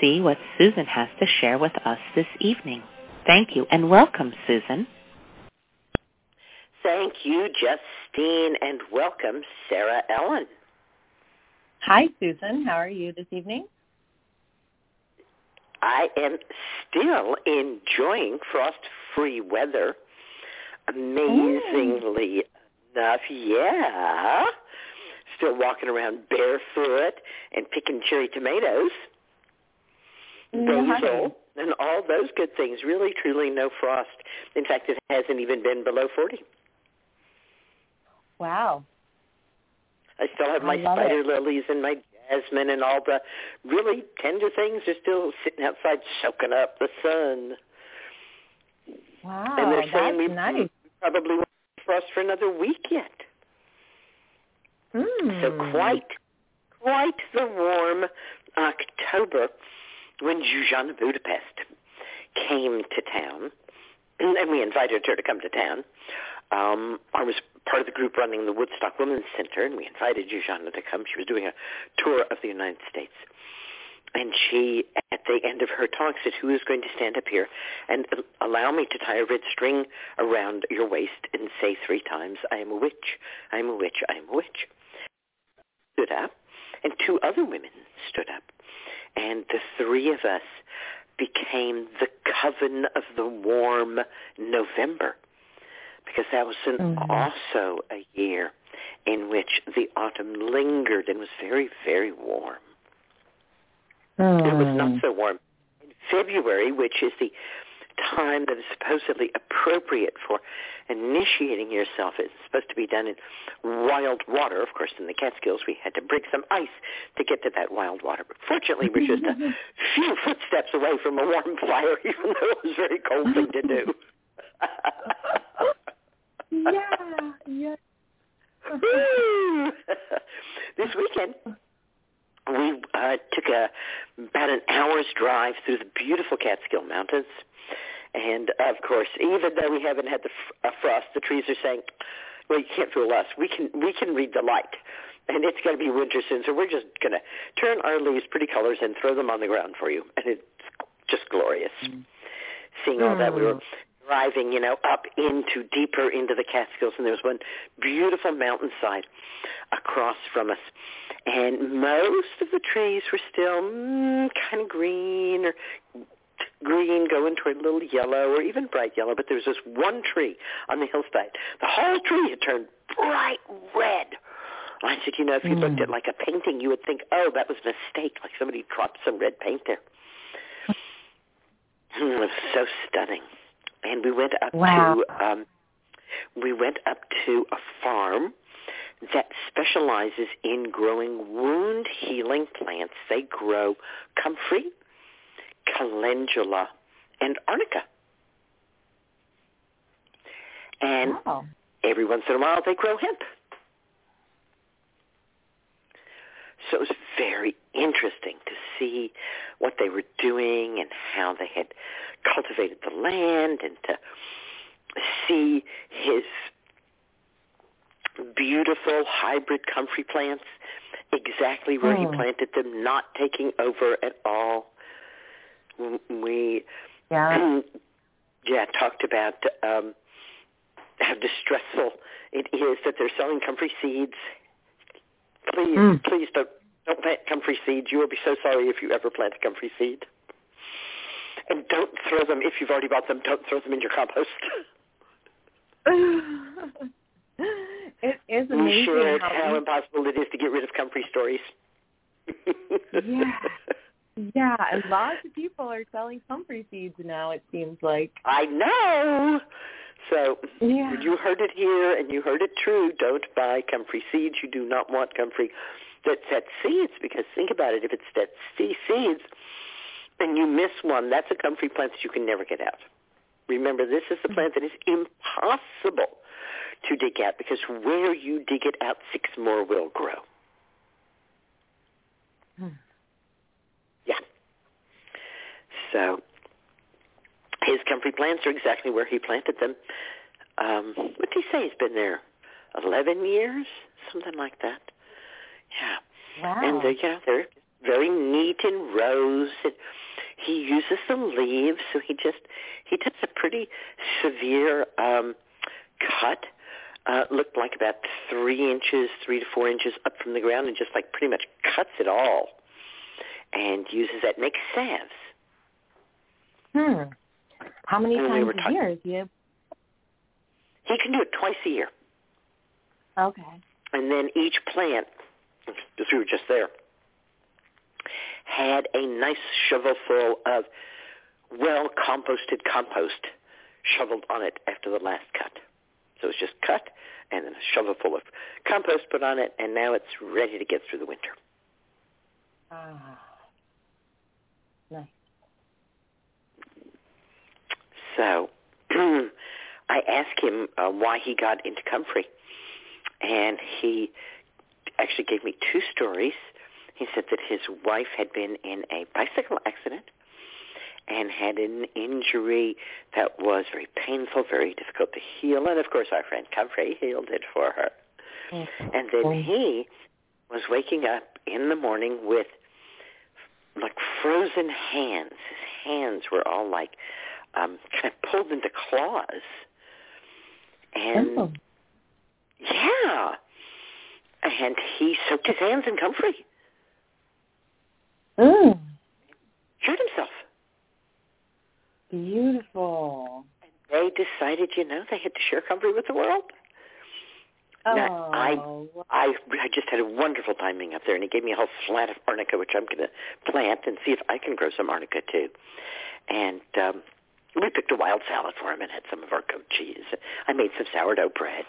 see what Susun has to share with us this evening. Thank you, and welcome, Susun. Thank you, Justine, and welcome, Sarah Ellen. Hi, Susun. How are you this evening? I am still enjoying frost-free weather, amazingly enough, yeah. Still walking around barefoot and picking cherry tomatoes. Basil, and all those good things. Really, truly no frost. In fact, it hasn't even been below 40. Wow. I still have my spider lilies and my jasmine and all the really tender things are still sitting outside soaking up the sun. Wow, and they're saying we probably won't have frost for another week yet. So quite the warm October when Zsuzsanna Budapest came to town, and we invited her to come to town. I was part of the group running the Woodstock Women's Center, and we invited Zsuzsanna to come. She was doing a tour of the United States. And she, at the end of her talk, said, "Who is going to stand up here and allow me to tie a red string around your waist and say 3 times, I am a witch, I am a witch, I am a witch." Stood up, and 2 other women stood up. and the three of us became the coven of the warm November, because that was also a year in which the autumn lingered and was very, very warm. Mm. It was not so warm in February, which is the time that is supposedly appropriate for initiating yourself. It's supposed to be done in wild water. Of course, in the Catskills, we had to break some ice to get to that wild water. But fortunately, we're just a few footsteps away from a warm fire, even though it was a very cold thing to do. Yeah. This weekend, we took about an hour's drive through the beautiful Catskill Mountains. And, of course, even though we haven't had the frost, the trees are saying, well, you can't fool us. We can read the light. And it's going to be winter soon, so we're just going to turn our leaves pretty colors and throw them on the ground for you. And it's just glorious. Mm. Seeing all that, we were driving, up deeper into the Catskills, and there was one beautiful mountainside across from us. And most of the trees were still kind of green or green going toward a little yellow or even bright yellow, but there was this one tree on the hillside. The whole tree had turned bright red. I said, if you looked at like a painting, you would think, oh, that was a mistake, like somebody dropped some red paint there. It was so stunning. And we went up to a farm that specializes in growing wound healing plants. They grow comfrey, calendula, and arnica. And every once in a while they grow hemp. So it was very interesting to see what they were doing and how they had cultivated the land, and to see his beautiful hybrid comfrey plants exactly where he planted them, not taking over at all. We talked about how distressful it is that they're selling comfrey seeds. Please don't plant comfrey seeds. You will be so sorry if you ever plant a comfrey seed. And don't throw them, if you've already bought them, don't throw them in your compost. It is amazing. We shared how impossible it is to get rid of comfrey stories. Yeah, and lots of people are selling comfrey seeds now, it seems like. I know. So you heard it here and you heard it true. Don't buy comfrey seeds. You do not want comfrey that's at seeds, because think about it. If it's at seeds and you miss one, that's a comfrey plant that you can never get out. Remember, this is the plant that is impossible to dig out, because where you dig it out, six more will grow. So his comfrey plants are exactly where he planted them. What did he say? He's been there 11 years, something like that. Yeah. Wow. And they're very neat in rows. And he uses the leaves, so he does a pretty severe cut. Looked like about 3 to 4 inches up from the ground, and just like pretty much cuts it all, and uses that, makes salves. How many times a year is he? He can do it twice a year. Okay. And then each plant, because we were just there, had a nice shovelful of well-composted compost shoveled on it after the last cut. So it's just cut and then a shovelful of compost put on it, and now it's ready to get through the winter. Nice. So I asked him why he got into comfrey, and he actually gave me two stories. He said that his wife had been in a bicycle accident and had an injury that was very painful, very difficult to heal, and of course our friend comfrey healed it for her. And then he was waking up in the morning with like frozen hands. His hands were all like kind of pulled into claws, and and he soaked his hands in comfrey. decided, you know, they had to share comfort with the world. Oh, now, I just had a wonderful time being up there, and he gave me a whole flat of arnica, which I'm going to plant and see if I can grow some arnica, too. And we picked a wild salad for him and had some of our goat cheese. I made some sourdough bread.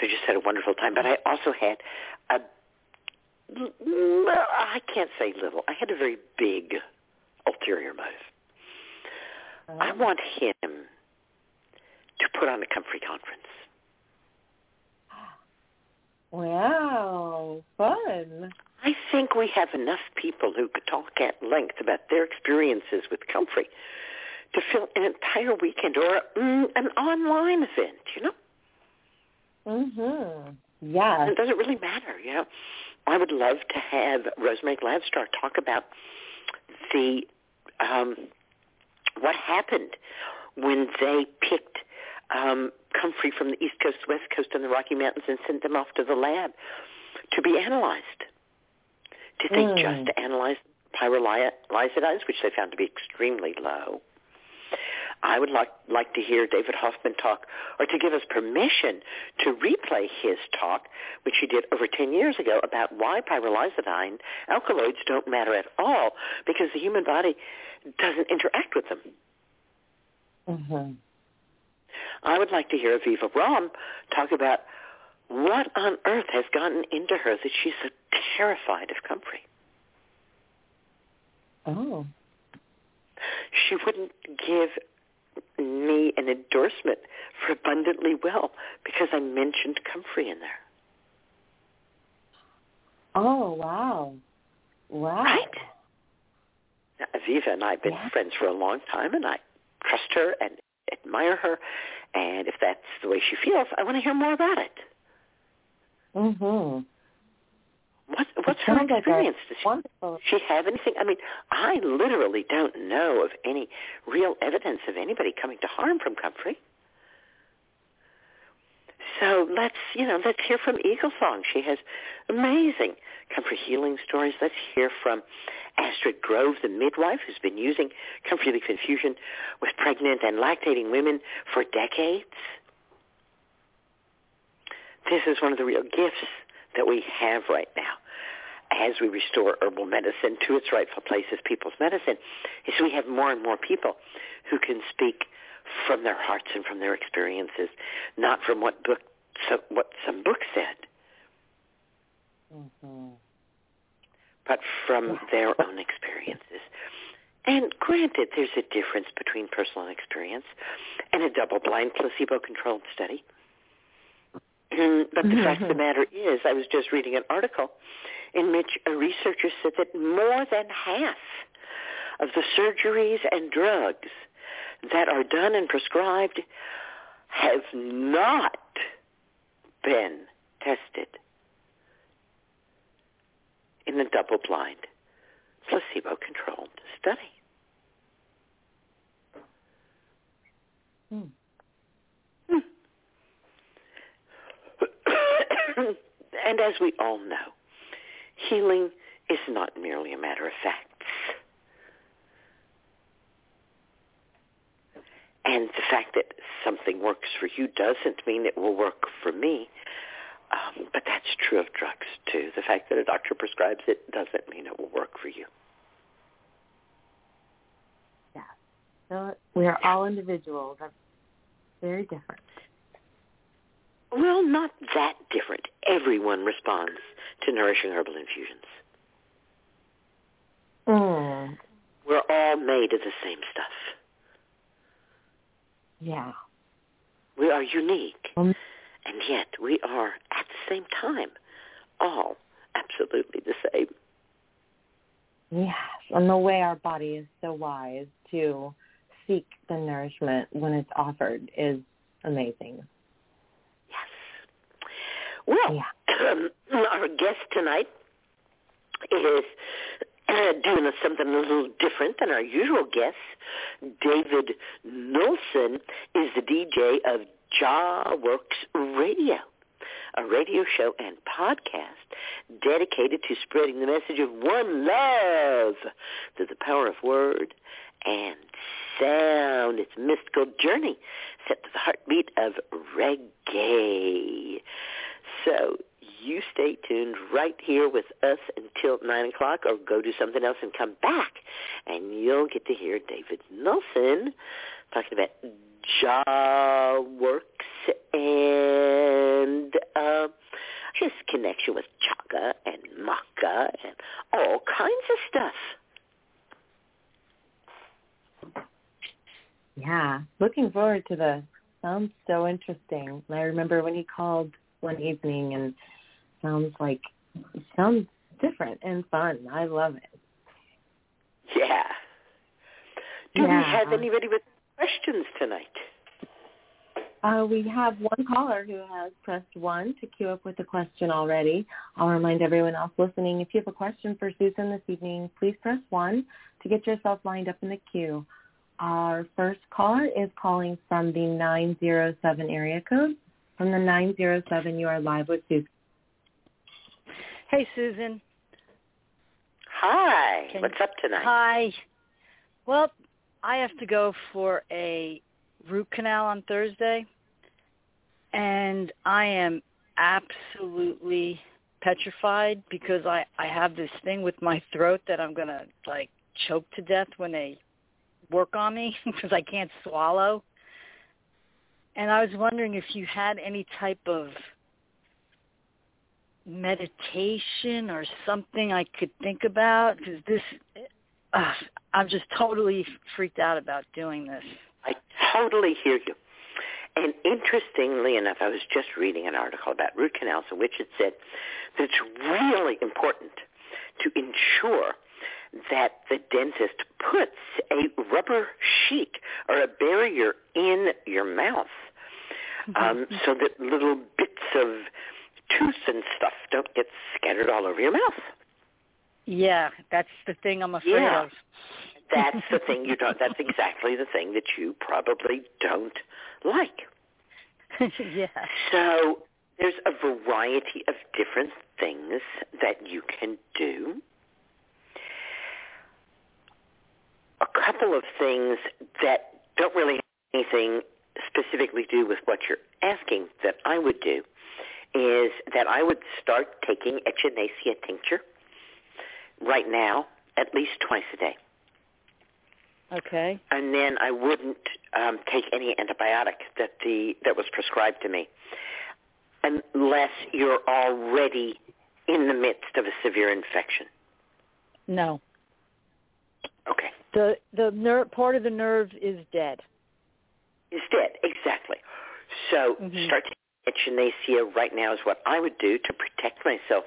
So I just had a wonderful time. But I also had a, I can't say little, I had a very big ulterior motive. Oh. I want him to put on a comfrey conference. Wow, fun. I think we have enough people who could talk at length about their experiences with comfrey to fill an entire weekend or an online event, you know? Mm-hmm. Yeah. And it doesn't really matter, you know? I would love to have Rosemary Gladstar talk about the what happened when they picked comfrey from the East Coast, West Coast, and the Rocky Mountains and sent them off to the lab to be analyzed. Did they just analyze pyrrolizidines, which they found to be extremely low? I would like to hear David Hoffman talk, or to give us permission to replay his talk, which he did over 10 years ago, about why pyrrolizidine alkaloids don't matter at all because the human body doesn't interact with them. Mm-hmm. I would like to hear Aviva Romm talk about what on earth has gotten into her that she's so terrified of comfrey. Oh. She wouldn't give me an endorsement for Abundantly Well because I mentioned comfrey in there. Oh, wow. Wow. Right? Now, Aviva and I have been friends for a long time, and I trust her and admire her, and if that's the way she feels, I want to hear more about it. Mhm. What's her experience? Does she have anything? I mean, I literally don't know of any real evidence of anybody coming to harm from comfrey. So let's hear from Eagle Song. She has amazing comfrey healing stories. Let's hear from Astrid Grove, the midwife, who's been using comfrey leaf infusion with pregnant and lactating women for decades. This is one of the real gifts that we have right now as we restore herbal medicine to its rightful place as people's medicine, is we have more and more people who can speak from their hearts and from their experiences, not from what some book said, mm-hmm. but from their own experiences. And granted, there's a difference between personal experience and a double-blind, placebo-controlled study. But the fact of the matter is, I was just reading an article in which a researcher said that more than half of the surgeries and drugs that are done and prescribed have not been tested in a double-blind, placebo-controlled study. And as we all know, healing is not merely a matter of facts. And the fact that something works for you doesn't mean it will work for me. But that's true of drugs, too. The fact that a doctor prescribes it doesn't mean it will work for you. Yeah. So we are all individuals. That's very different. Well, not that different. Everyone responds to nourishing herbal infusions. Mm. We're all made of the same stuff. Yeah. We are unique, and yet we are, at the same time, all absolutely the same. Yes, and the way our body is so wise to seek the nourishment when it's offered is amazing. Yes. Well, our guest tonight is doing something a little different than our usual guests. David Nulsen is the DJ of Jah Works Radio, a radio show and podcast dedicated to spreading the message of one love through the power of word and sound. It's a mystical journey set to the heartbeat of reggae. So you stay tuned right here with us until 9 o'clock, or go do something else and come back, and you'll get to hear David Nulsen talking about Jah Works and his connection with chaga and maca and all kinds of stuff. Yeah, looking forward to this. Sounds so interesting. I remember when he called one evening and sounds different and fun. I love it. Yeah. Do we have anybody with questions tonight? We have one caller who has pressed 1 to queue up with a question already. I'll remind everyone else listening, if you have a question for Susan this evening, please press 1 to get yourself lined up in the queue. Our first caller is calling from the 907 area code. From the 907, you are live with Susan. Hey, Susan. Hi. What's up tonight? Hi. Well, I have to go for a root canal on Thursday, and I am absolutely petrified because I have this thing with my throat that I'm going to, choke to death when they work on me because I can't swallow. And I was wondering if you had any type of meditation or something I could think about, because I'm just totally freaked out about doing this. I totally hear you. And interestingly enough, I was just reading an article about root canals in which it said that it's really important to ensure that the dentist puts a rubber sheet or a barrier in your mouth so that little bits of tooth and stuff don't get scattered all over your mouth. Yeah, that's the thing I'm afraid of. That's the thing you don't. That's exactly the thing that you probably don't like. Yeah. So there's a variety of different things that you can do. A couple of things that don't really have anything specifically to do with what you're asking that I would do is that I would start taking echinacea tincture right now at least twice a day. Okay. And then I wouldn't take any antibiotic that was prescribed to me unless you're already in the midst of a severe infection. No. Okay. The part of the nerve is dead. Is dead, exactly. So start taking echinacea right now is what I would do to protect myself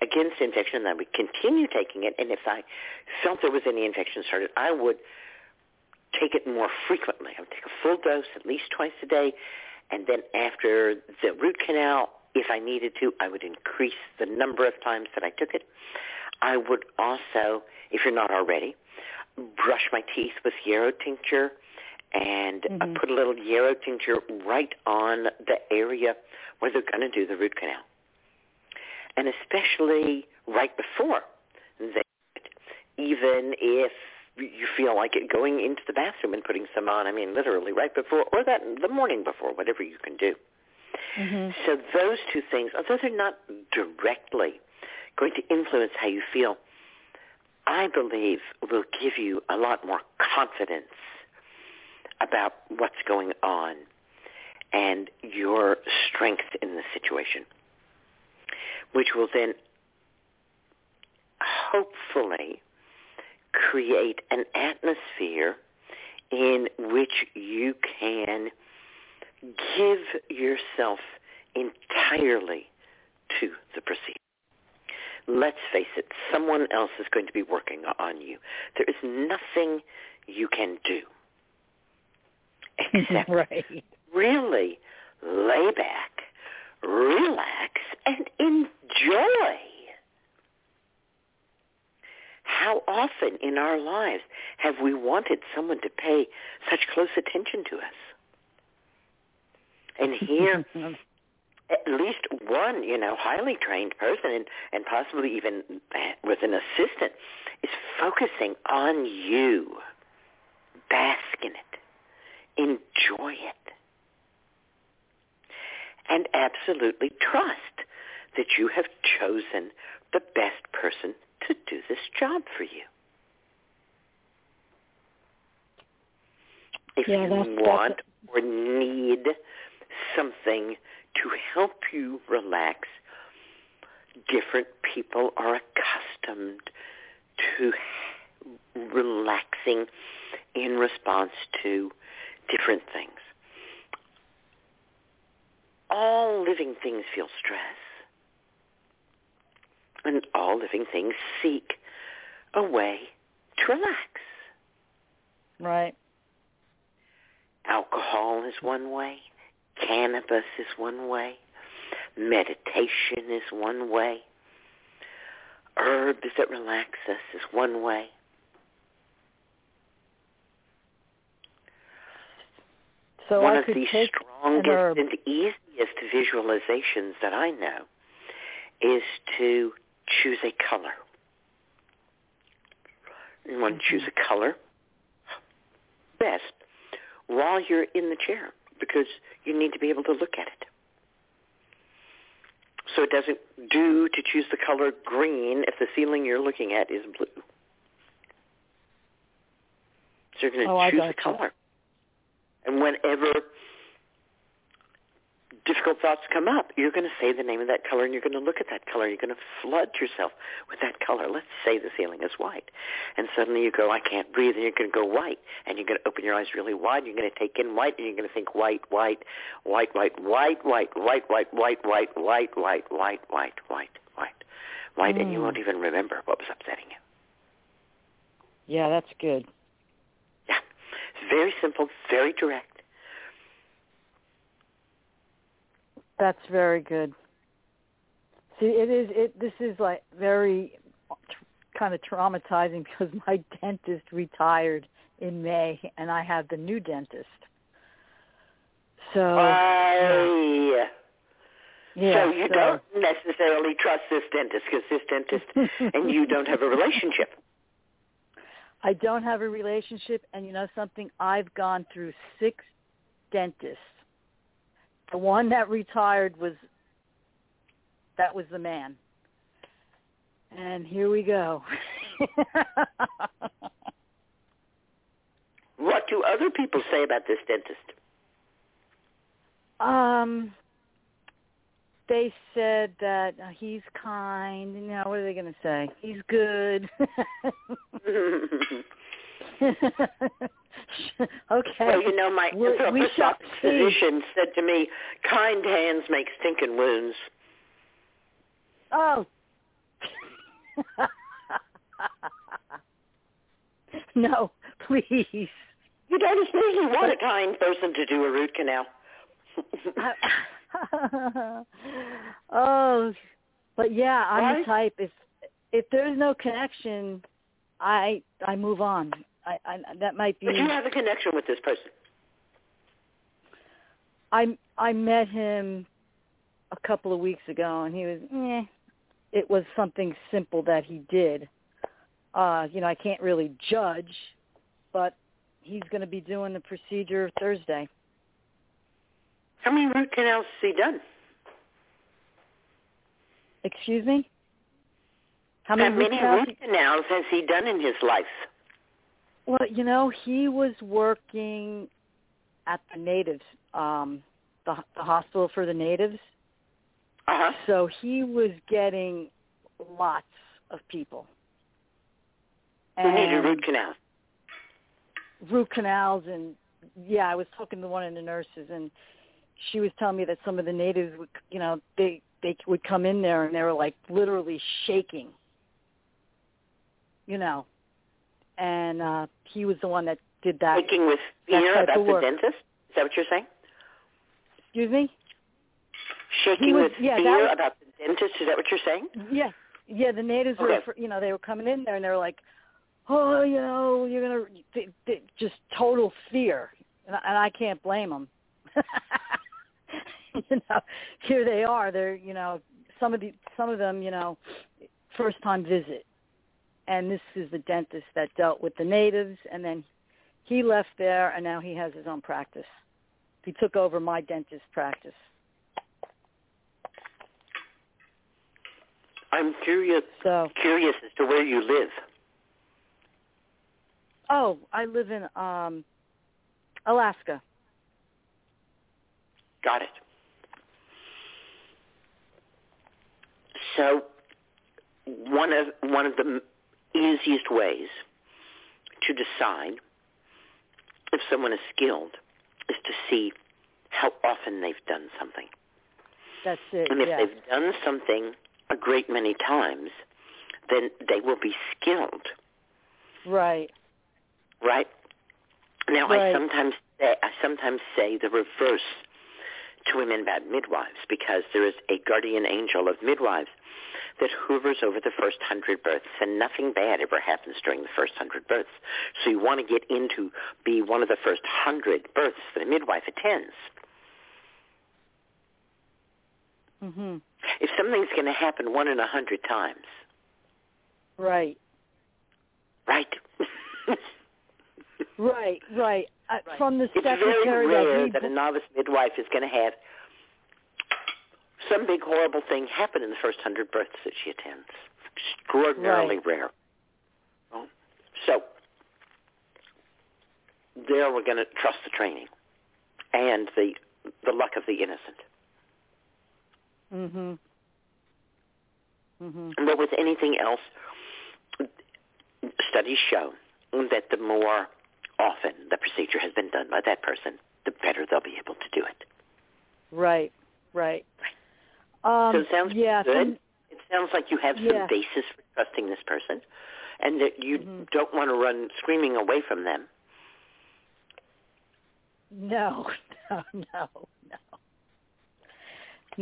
against infection. And I would continue taking it. And if I felt there was any infection started, I would take it more frequently. I would take a full dose at least twice a day. And then after the root canal, if I needed to, I would increase the number of times that I took it. I would also, if you're not already, brush my teeth with yarrow tincture and put a little yarrow tincture right on the area where they're going to do the root canal. And especially right before they do it, even if you feel like it, going into the bathroom and putting some on, I mean literally right before, or that the morning before, whatever you can do. So those two things, although they're not directly going to influence how you feel, I believe will give you a lot more confidence about what's going on and your strength in the situation, which will then hopefully create an atmosphere in which you can give yourself entirely to the procedure. Let's face it, someone else is going to be working on you. There is nothing you can do except really lay back, relax, and enjoy. How often in our lives have we wanted someone to pay such close attention to us? And here at least one, highly trained person and possibly even with an assistant is focusing on you. Bask in it. Enjoy it. And absolutely trust that you have chosen the best person to do this job for you. If you want or need something to help you relax, different people are accustomed to relaxing in response to different things. All living things feel stress, and all living things seek a way to relax. Right. Alcohol is one way. Cannabis is one way. Meditation is one way. Herbs that relax us is one way. So one of the strongest and easiest visualizations that I know is to choose a color. You want to choose a color best while you're in the chair, because you need to be able to look at it. So it doesn't do to choose the color green if the ceiling you're looking at is blue. So you're going to choose a color. And whenever difficult thoughts come up, you're going to say the name of that color, and you're going to look at that color. You're going to flood yourself with that color. Let's say the ceiling is white. And suddenly you go, I can't breathe, and you're going to go white. And you're going to open your eyes really wide, and you're going to take in white, and you're going to think white. And you won't even remember what was upsetting you. Yeah, that's good. Yeah. It's very simple, very direct. That's very good. See, it is. This is like very kind of traumatizing, because my dentist retired in May, and I have the new dentist. So. Yeah, so you don't necessarily trust this dentist, because this dentist and you don't have a relationship. I don't have a relationship, and you know something? I've gone through 6 dentists. The one that retired was the man. And here we go. What do other people say about this dentist? They said that he's kind. What are they going to say? He's good. Okay. Well, my anthroposophic physician said to me, kind hands make stinking wounds. Oh. No, please. You don't really want a kind person to do a root canal. Oh, but yeah, I'm the type. If there's no connection, I move on. I that might be. But you have a connection with this person. I met him a couple of weeks ago, and he was. It was something simple that he did. I can't really judge, but he's going to be doing the procedure Thursday. How many root canals has he done? Excuse me? How many root canals has he done in his life? Well, he was working at the natives, the hospital for the natives. Uh-huh. So he was getting lots of people. Who needed root canals? Root canals, and I was talking to one of the nurses, and she was telling me that some of the natives would, they would come in there, and they were like literally shaking. And he was the one that did that. Shaking with fear about the dentist? Is that what you're saying? Excuse me? Shaking with fear about the dentist? Is that what you're saying? Yeah. Yeah, the natives were, they were coming in there, and they were like, you're going to just total fear. And I can't blame them. you know, here they are. They're, you know, some of them, you know, first time visit. And this is the dentist that dealt with the natives, and then he left there, and now he has his own practice. He took over my dentist practice. I'm curious as to where you live. Oh, I live in Alaska. Got it. So one of the easiest ways to decide if someone is skilled is to see how often they've done something. That's it. And if they've done something a great many times, then they will be skilled. Right. Right? Now, right. I sometimes say the reverse to women about midwives, because there is a guardian angel of midwives that hovers over the first 100 births, and nothing bad ever happens during the first 100 births. So you want to get in to be one of the first 100 births that a midwife attends. Mm-hmm. If something's going to happen 1 in 100 times. Right. Right. Right. From the secretary, it's very rare that a novice midwife is going to have some big horrible thing happen in the first 100 births that she attends. Extraordinarily rare. So there we're going to trust the training and the luck of the innocent. Mhm. Mhm. But with anything else, studies show that the more often the procedure has been done by that person, the better they'll be able to do it. Right. So it sounds good. It sounds like you have some basis for trusting this person, and that you don't want to run screaming away from them. No.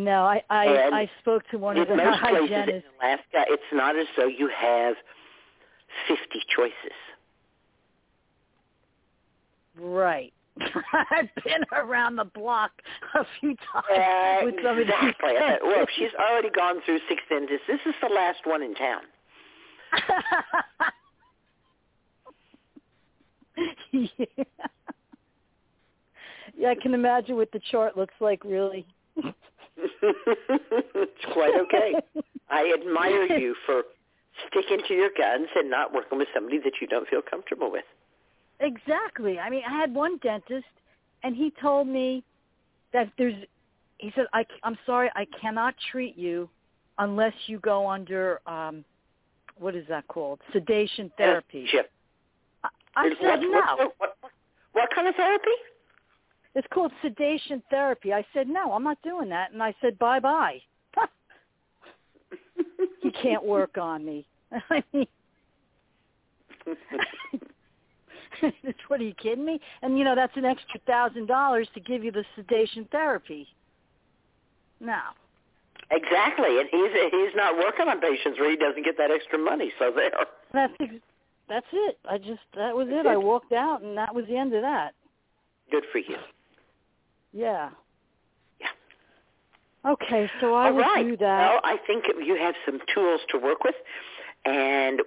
I spoke to one of the hygienists. In most places in Alaska, it's not as though you have 50 choices. Right. I've been around the block a few times with some of these dentists. Well, she's already gone through 6 dentists. This is the last one in town. Yeah, I can imagine what the chart looks like, really. It's quite okay. I admire you for sticking to your guns and not working with somebody that you don't feel comfortable with. Exactly. I mean, I had one dentist, and he told me that he said, I'm sorry, I cannot treat you unless you go under, what is that called? Sedation therapy. I said no. What kind of therapy? It's called sedation therapy. I said, no, I'm not doing that. And I said, bye-bye. You can't work on me. I mean, what, are you kidding me? And, you know, that's an extra $1,000 to give you the sedation therapy. No. Exactly. And he's not working on patients where he doesn't get that extra money. So there. That's it. That was it. I walked out, and that was the end of that. Good for you. Yeah. Okay, so I will do that. Well, I think you have some tools to work with, and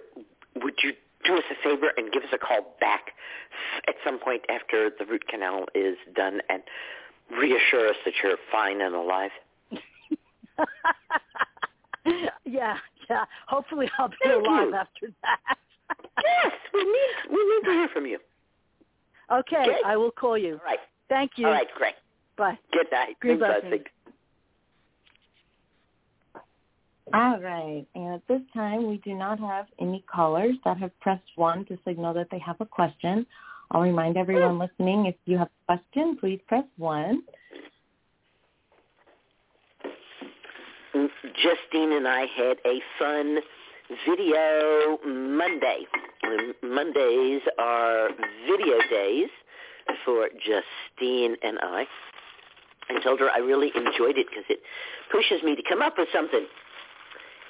would you do us a favor and give us a call back at some point after the root canal is done and reassure us that you're fine and alive? Yeah. Hopefully I'll be alive after that. Yes, we need to hear from you. Okay, good. I will call you. All right. Thank you. All right, great. Bye. Good night. Good blessings. All right, and at this time, we do not have any callers that have pressed 1 to signal that they have a question. I'll remind everyone listening, if you have a question, please press 1. Justine and I had a fun video Monday. Mondays are video days for Justine and I. I told her I really enjoyed it because it pushes me to come up with something.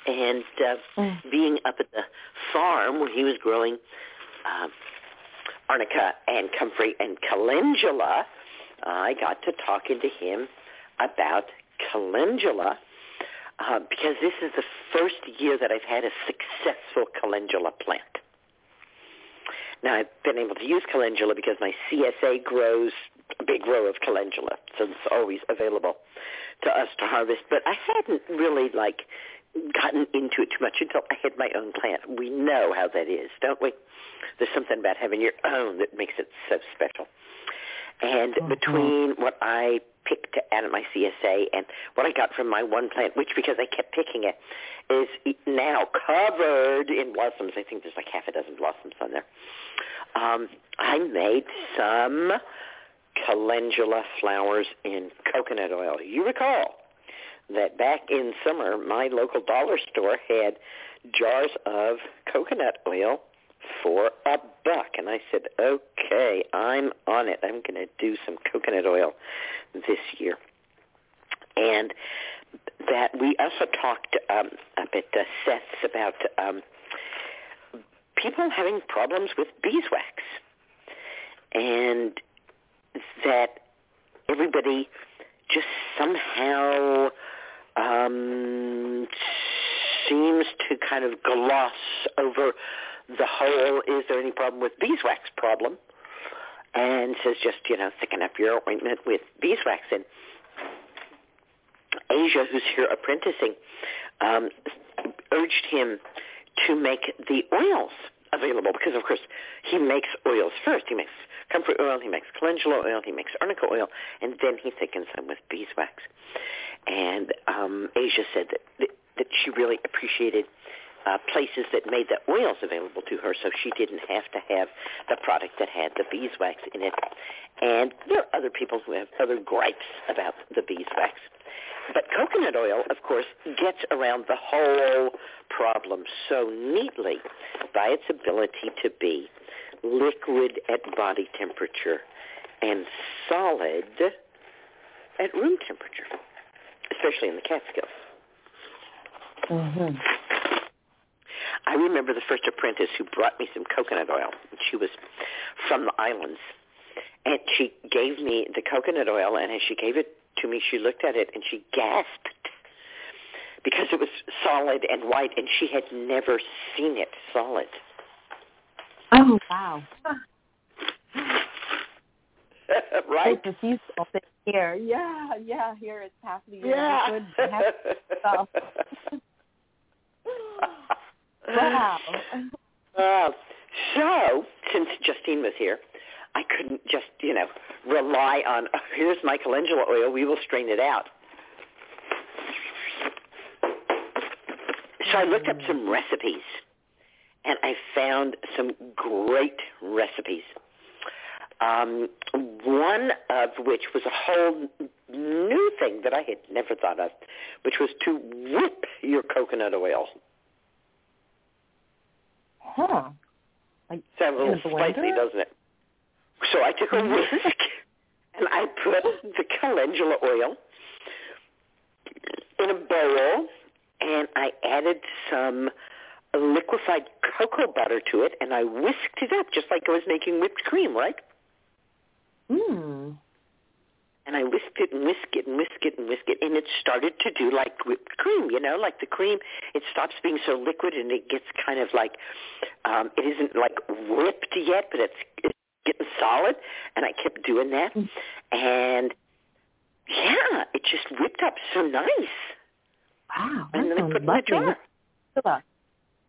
And being up at the farm where he was growing arnica and comfrey and calendula, I got to talking to him about calendula, because this is the first year that I've had a successful calendula plant. Now, I've been able to use calendula because my CSA grows a big row of calendula, so it's always available to us to harvest. But I hadn't really, gotten into it too much until I had my own plant. We know how that is, don't we? There's something about having your own that makes it so special. And between what I picked out of my CSA and what I got from my one plant, which because I kept picking it, is now covered in blossoms. I think there's half a dozen blossoms on there. I made some calendula flowers in coconut oil. You recall that back in summer, my local dollar store had jars of coconut oil for $1, and I said, okay, I'm on it. I'm going to do some coconut oil this year. And that we also talked up at Seth's about people having problems with beeswax, and that everybody just somehow seems to kind of gloss over the whole, is there any problem with beeswax problem? And says just, thicken up your ointment with beeswax. And Asia, who's here apprenticing, urged him to make the oils available because, of course, he makes oils first. He makes comfrey oil, he makes calendula oil, he makes arnica oil, and then he thickens them with beeswax. And Asia said that she really appreciated places that made the oils available to her, so she didn't have to have the product that had the beeswax in it. And there are other people who have other gripes about the beeswax. But coconut oil, of course, gets around the whole problem so neatly by its ability to be liquid at body temperature and solid at room temperature, especially in the Catskills. Mm-hmm. I remember the first apprentice who brought me some coconut oil. She was from the islands, and she gave me the coconut oil, and as she gave it to me, she looked at it, and she gasped because it was solid and white, and she had never seen it solid. Oh, wow. Right? It's useful here. Yeah, here it's happening. Yeah. Wow. So, since Justine was here, I couldn't just, rely on, here's my calendula oil, we will strain it out. So I looked up some recipes, and I found some great recipes. One of which was a whole new thing that I had never thought of, which was to whip your coconut oil. Huh. Sounds a little spicy, doesn't it? So I took a whisk, and I put the calendula oil in a bowl, and I added some liquefied cocoa butter to it, and I whisked it up just like I was making whipped cream, right? Mmm. And I whisked it and whisked it and whisked it and whisked it, and it started to do like whipped cream, like the cream. It stops being so liquid, and it gets kind of like, it isn't like whipped yet, but it's getting solid. And I kept doing that. And, yeah, it just whipped up so nice. Wow. And then I put it in the jar.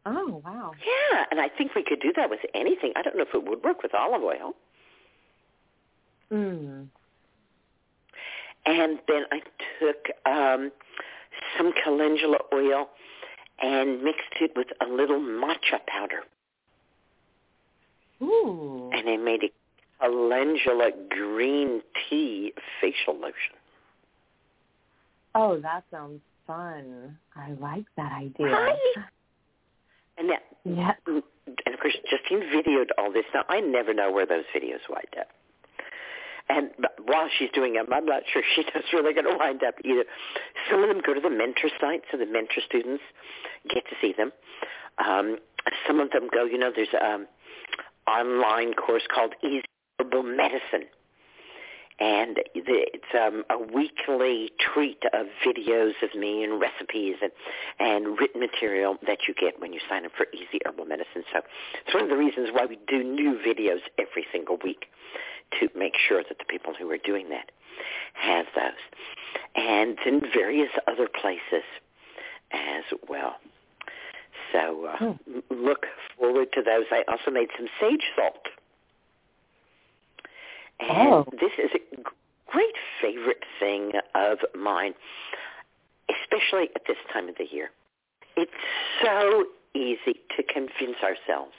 Oh, wow. Yeah, and I think we could do that with anything. I don't know if it would work with olive oil. Mmm. And then I took some calendula oil and mixed it with a little matcha powder. Ooh. And I made a calendula green tea facial lotion. Oh, that sounds fun. I like that idea. Hi. And of course, Justine videoed all this. Now, I never know where those videos wind up. And while she's doing them, I'm not sure she knows where they're going to wind up either. Some of them go to the mentor site, so the mentor students get to see them. Some of them go, there's an online course called Easy Herbal Medicine. and it's a weekly treat of videos of me and recipes and written material that you get when you sign up for Easy Herbal Medicine. So it's one of the reasons why we do new videos every single week, to make sure that the people who are doing that have those. And in various other places as well. So look forward to those. I also made some sage salt. And this is a great favorite thing of mine, especially at this time of the year. It's so easy to convince ourselves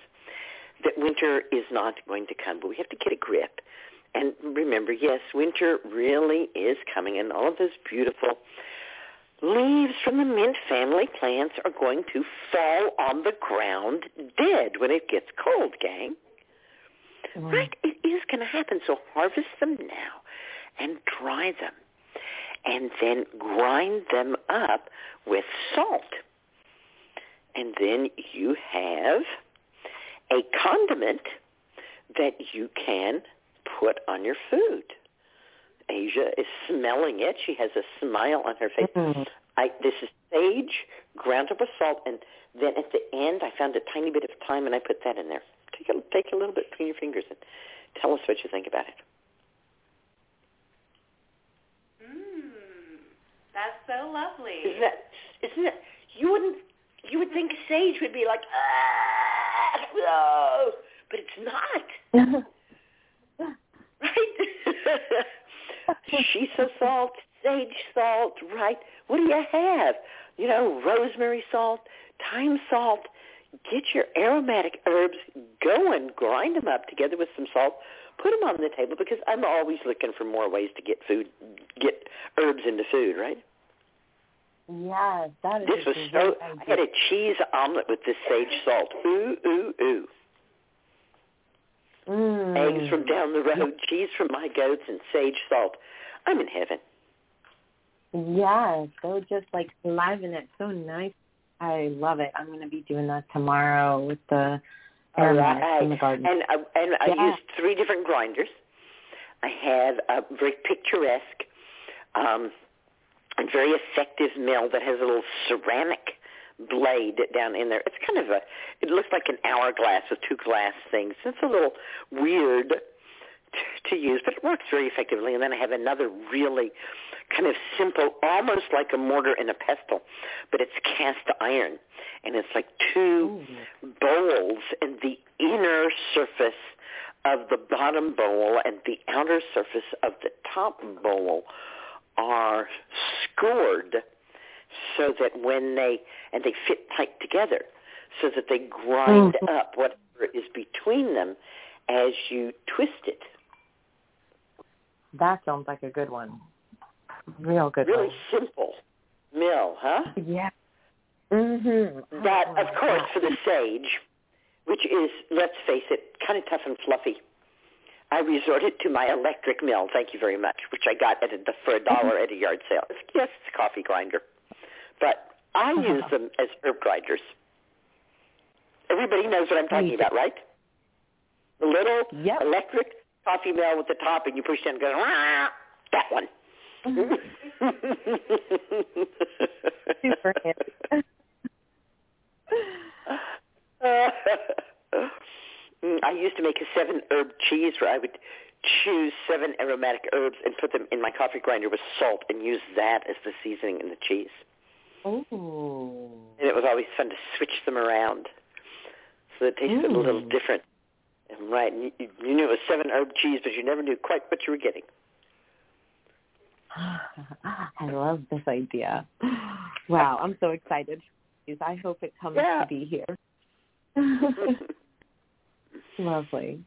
that winter is not going to come, but we have to get a grip. And remember, yes, winter really is coming, and all of those beautiful leaves from the mint family plants are going to fall on the ground dead when it gets cold, gang. Mm. Right? It is going to happen, so harvest them now and dry them and then grind them up with salt. And then you have a condiment that you can put on your food. Asia is smelling it. She has a smile on her face. Mm-hmm. This is sage, ground up with salt, and then at the end I found a tiny bit of thyme and I put that in there. Take a little bit between your fingers and tell us what you think about it. That's so lovely. Isn't it? You would think sage would be like, no, but it's not. Right? Shisa salt, sage salt, right? What do you have? You know, rosemary salt, thyme salt. Get your aromatic herbs going. Grind them up together with some salt. Put them on the table because I'm always looking for more ways to get herbs into food, right? Yeah, that is. This was so. I had a cheese omelet with this sage salt. Ooh, ooh, ooh. Eggs from down the road, cheese from my goats, and sage salt. I'm in heaven. Yeah, so just like liven it. So nice. I love it. I'm going to be doing that tomorrow with the aromatics in the garden. And I used 3 different grinders. I had a very picturesque and very effective mill that has a little ceramic blade down in there. It's kind of it looks like an hourglass with 2 glass things. It's a little weird to use, but it works very effectively. And then I have another really kind of simple, almost like a mortar and a pestle, but it's cast iron. And it's like 2 bowls, and the inner surface of the bottom bowl and the outer surface of the top bowl are scored so that when they fit tight together, so that they grind up whatever is between them as you twist it. That sounds like a good one. Real good really one. Really simple mill, huh? Yeah. Mm-hmm. That, of course, for the sage, which is, let's face it, kind of tough and fluffy, I resorted to my electric mill, thank you very much, which I got for $1 at a yard sale. Yes, it's a coffee grinder. But I use them as herb grinders. Everybody knows what I'm talking about, right? The little electric coffee mill with the top, and you push down and go, rah, that one. Super handy. I used to make a 7-herb cheese where I would choose 7 aromatic herbs and put them in my coffee grinder with salt and use that as the seasoning in the cheese. Ooh. And it was always fun to switch them around so it tasted a little different. And right, and you knew it was 7-herb cheese, but you never knew quite what you were getting. I love this idea. Wow, I'm so excited. I hope it comes to be here. Lovely.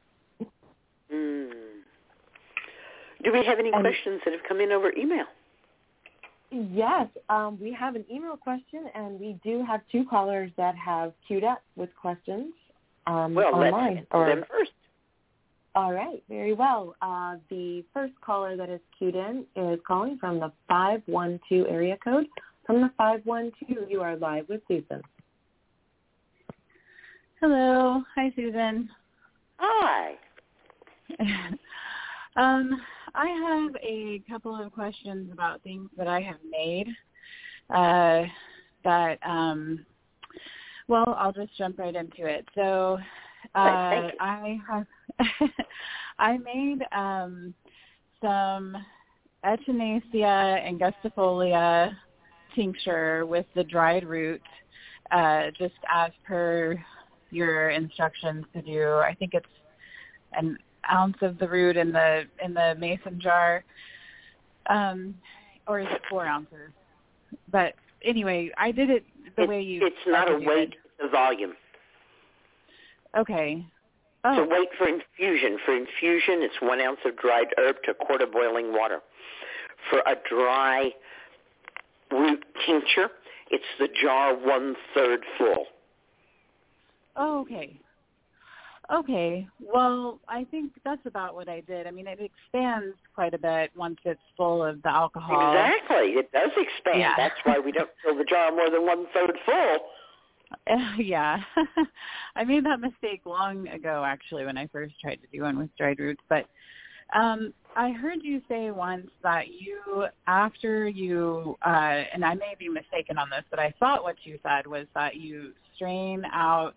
Do we have any questions that have come in over email? Yes, we have an email question, and we do have 2 callers that have queued up with questions online. Well, let's answer them first. All right, very well. The first caller that is queued in is calling from the 512 area code. From the 512, you are live with Susan. Hello. Hi, Susan. Hi. I have a couple of questions about things that I have made. Well, I'll just jump right into it. So I made some Echinacea angustifolia tincture with the dried root, just as per your instructions to do. I think it's an ounce of the root in the mason jar, or is it 4 ounces? But anyway, I did it the way you. It's not a weight; it's a volume. Okay. Oh. So wait for infusion. For infusion, it's 1 ounce of dried herb to a quart of boiling water. For a dry root tincture, it's the jar 1/3 full. Oh, okay. Okay. Well, I think that's about what I did. I mean, it expands quite a bit once it's full of the alcohol. Exactly. It does expand. Yeah. That's why we don't fill the jar more than 1/3 full. Yeah. I made that mistake long ago, actually, when I first tried to do one with dried roots. But I heard you say once that you, after you, and I may be mistaken on this, but I thought what you said was that you strain out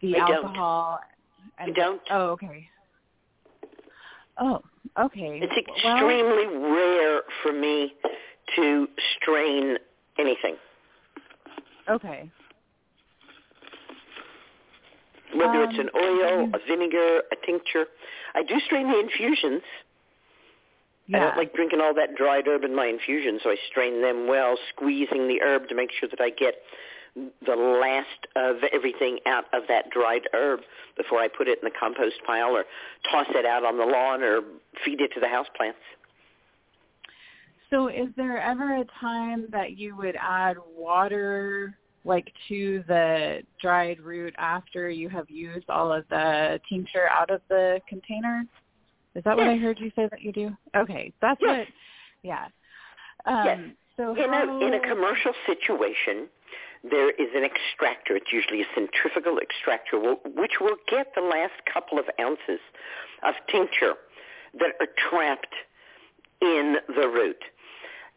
the alcohol. You don't. Oh, okay. Oh, okay. It's extremely rare for me to strain anything. Okay. Whether it's an oil, a vinegar, a tincture. I do strain the infusions. Yeah. I don't like drinking all that dried herb in my infusion, so I strain them well, squeezing the herb to make sure that I get the last of everything out of that dried herb before I put it in the compost pile or toss it out on the lawn or feed it to the houseplants. So is there ever a time that you would add water, like, to the dried root after you have used all of the tincture out of the container? Is that what I heard you say that you do? Okay. That's what, yeah. So in a commercial situation, there is an extractor. It's usually a centrifugal extractor, which will get the last couple of ounces of tincture that are trapped in the root.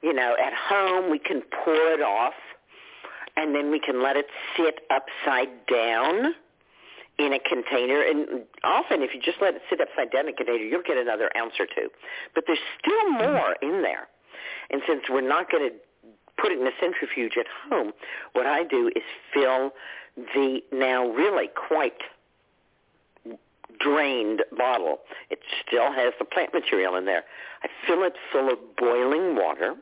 You know, at home we can pour it off, and then we can let it sit upside down in a container. And often if you just let it sit upside down in a container, you'll get another ounce or two. But there's still more in there. And since we're not going to put it in a centrifuge at home, what I do is fill the now really quite drained bottle. It still has the plant material in there. I fill it full of boiling water,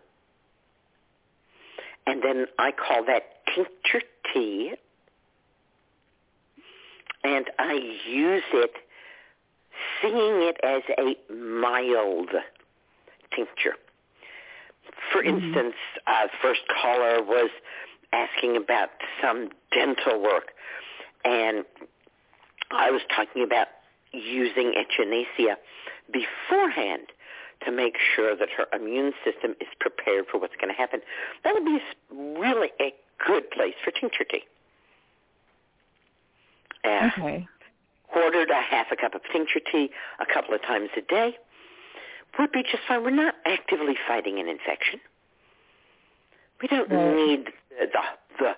and then I call that tincture tea, and I use it, seeing it as a mild tincture. For instance, first caller was asking about some dental work, and I was talking about using Echinacea beforehand to make sure that her immune system is prepared for what's going to happen. That would be really a good place for tincture tea. Okay. Quarter to half a cup of tincture tea a couple of times a day would be just fine. We're not actively fighting an infection. We don't need the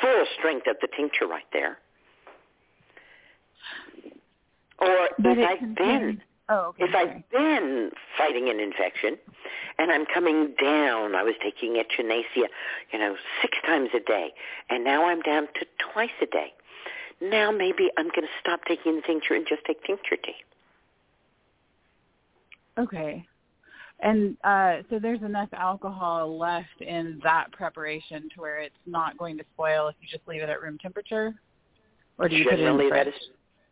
full strength of the tincture right there. Or I've been fighting an infection and I'm coming down, I was taking Echinacea, 6 times a day, and now I'm down to 2 a day. Now maybe I'm going to stop taking the tincture and just take tincture tea. Okay. And so there's enough alcohol left in that preparation to where it's not going to spoil if you just leave it at room temperature? Or do you put it in the fridge?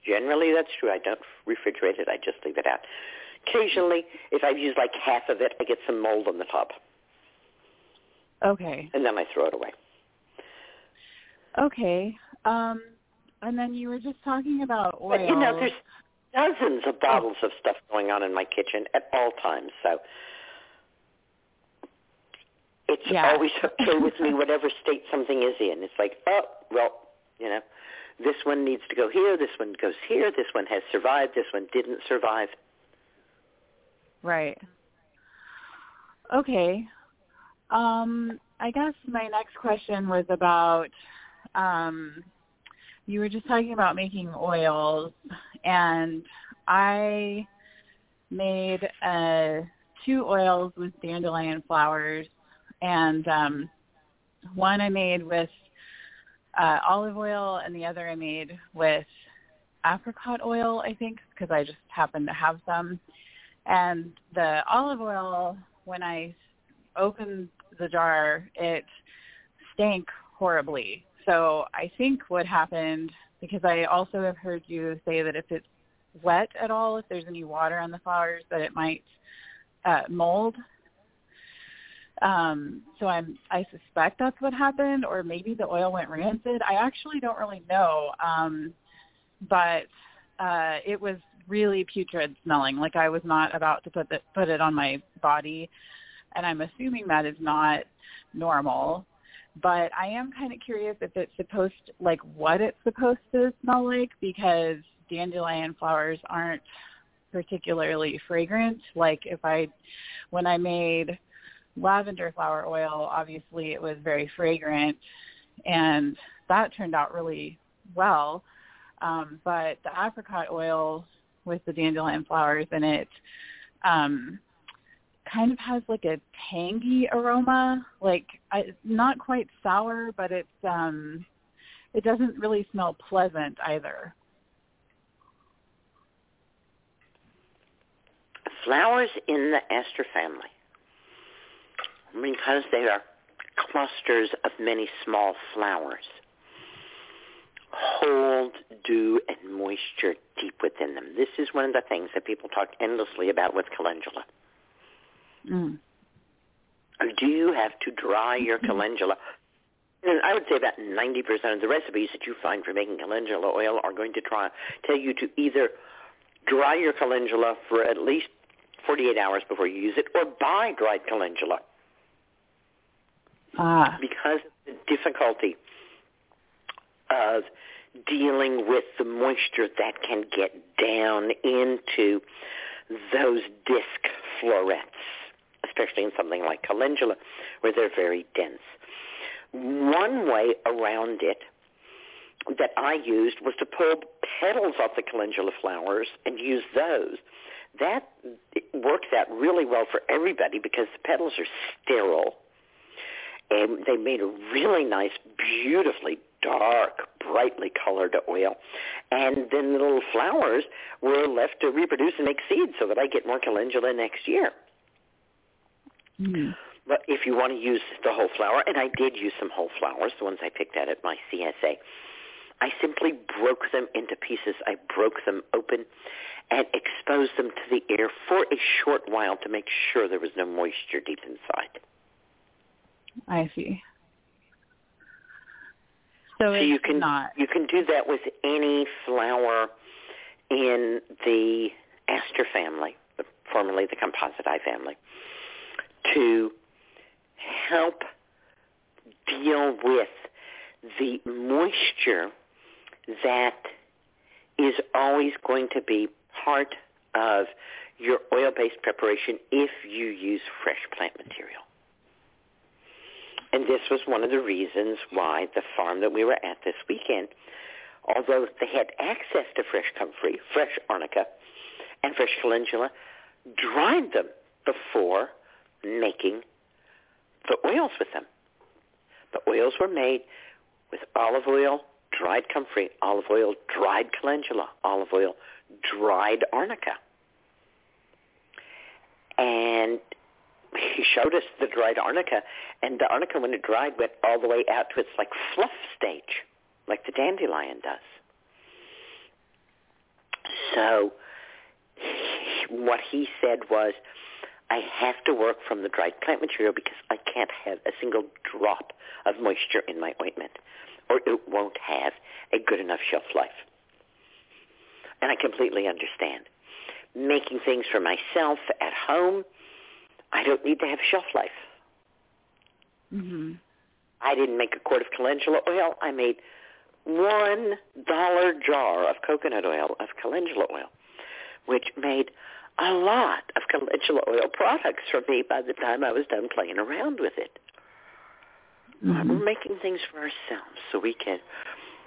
Generally, that's true. I don't refrigerate it. I just leave it out. Occasionally, if I've used like half of it, I get some mold on the top. Okay. And then I throw it away. Okay. And then you were just talking about oil. But, there's dozens of bottles of stuff going on in my kitchen at all times, so it's always okay with me, whatever state something is in. It's like, this one needs to go here, this one goes here, this one has survived, this one didn't survive. Right. Okay. I guess my next question was about, you were just talking about making oils, and I made two oils with dandelion flowers, and one I made with olive oil, and the other I made with apricot oil, I think, because I just happened to have some. And the olive oil, when I opened the jar, it stank horribly. So I think what happened, because I also have heard you say that if it's wet at all, if there's any water on the flowers, that it might mold. So I suspect that's what happened, or maybe the oil went rancid. I actually don't really know, but it was really putrid smelling. Like, I was not about to put it on my body, and I'm assuming that is not normal. But I am kind of curious if it's supposed to, like, what it's supposed to smell like, because dandelion flowers aren't particularly fragrant. Like, when I made lavender flower oil, obviously it was very fragrant, and that turned out really well. But the apricot oil with the dandelion flowers in it, kind of has like a tangy aroma, like not quite sour, but it's it doesn't really smell pleasant either. Flowers in the aster family, because they are clusters of many small flowers, hold dew and moisture deep within them. This is one of the things that people talk endlessly about with calendula. Mm. Do you have to dry your calendula? And I would say about 90% of the recipes that you find for making calendula oil are going to tell you to either dry your calendula for at least 48 hours before you use it, or buy dried calendula. Because of the difficulty of dealing with the moisture that can get down into those disc florets, especially in something like calendula, where they're very dense. One way around it that I used was to pull petals off the calendula flowers and use those. That works out really well for everybody because the petals are sterile, and they made a really nice, beautifully dark, brightly colored oil. And then the little flowers were left to reproduce and make seeds so that I get more calendula next year. Mm. But if you want to use the whole flower, and I did use some whole flowers, the ones I picked out at my CSA, I simply broke them into pieces. I broke them open and exposed them to the air for a short while to make sure there was no moisture deep inside. I see. So you can do that with any flower in the aster family, formerly the compositae family, to help deal with the moisture that is always going to be part of your oil-based preparation if you use fresh plant material. And this was one of the reasons why the farm that we were at this weekend, although they had access to fresh comfrey, fresh arnica, and fresh calendula, dried them before making the oils with them. The oils were made with olive oil, dried comfrey, olive oil, dried calendula, olive oil, dried arnica. And he showed us the dried arnica, and the arnica, when it dried, went all the way out to its, like, fluff stage, like the dandelion does. So what he said was, I have to work from the dried plant material because I can't have a single drop of moisture in my ointment, or it won't have a good enough shelf life. And I completely understand. Making things for myself at home, I don't need to have shelf life. Mm-hmm. I didn't make a quart of calendula oil. I made $1 jar of coconut oil, of calendula oil, which made a lot of essential oil products for me by the time I was done playing around with it. Mm-hmm. We're making things for ourselves so we can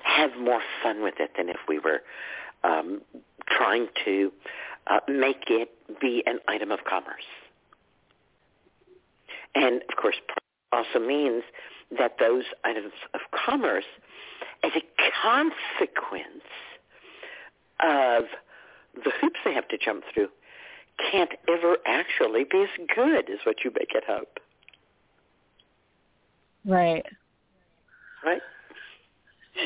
have more fun with it than if we were trying to make it be an item of commerce. And, of course, also means that those items of commerce, as a consequence of the hoops they have to jump through, can't ever actually be as good as what you make it up. Right?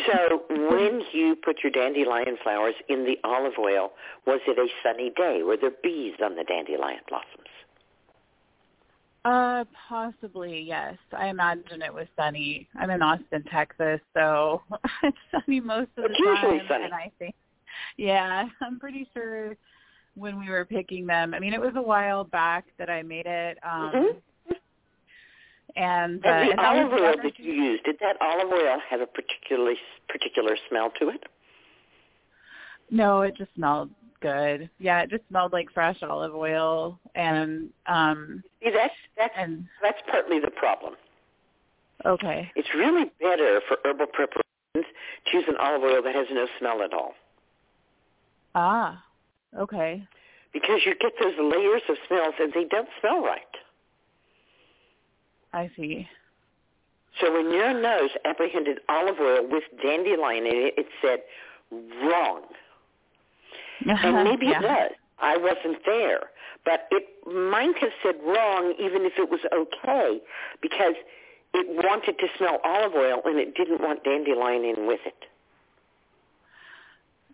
So when you put your dandelion flowers in the olive oil, was it a sunny day? Were there bees on the dandelion blossoms? Possibly, yes. I imagine it was sunny. I'm in Austin, Texas, so it's sunny most of the time. Usually sunny. And I think, yeah, I'm pretty sure when we were picking them, I mean, it was a while back that I made it. And the olive oil that you used, did that olive oil have a particular smell to it? No, it just smelled good. Yeah, it just smelled like fresh olive oil, and see, that's partly the problem. Okay, it's really better for herbal preparations to use an olive oil that has no smell at all. Ah, okay. Because you get those layers of smells, and they don't smell right. I see. So when your nose apprehended olive oil with dandelion in it, it said, wrong. And maybe it does. I wasn't there. But it might have said wrong even if it was okay, because it wanted to smell olive oil and it didn't want dandelion in with it.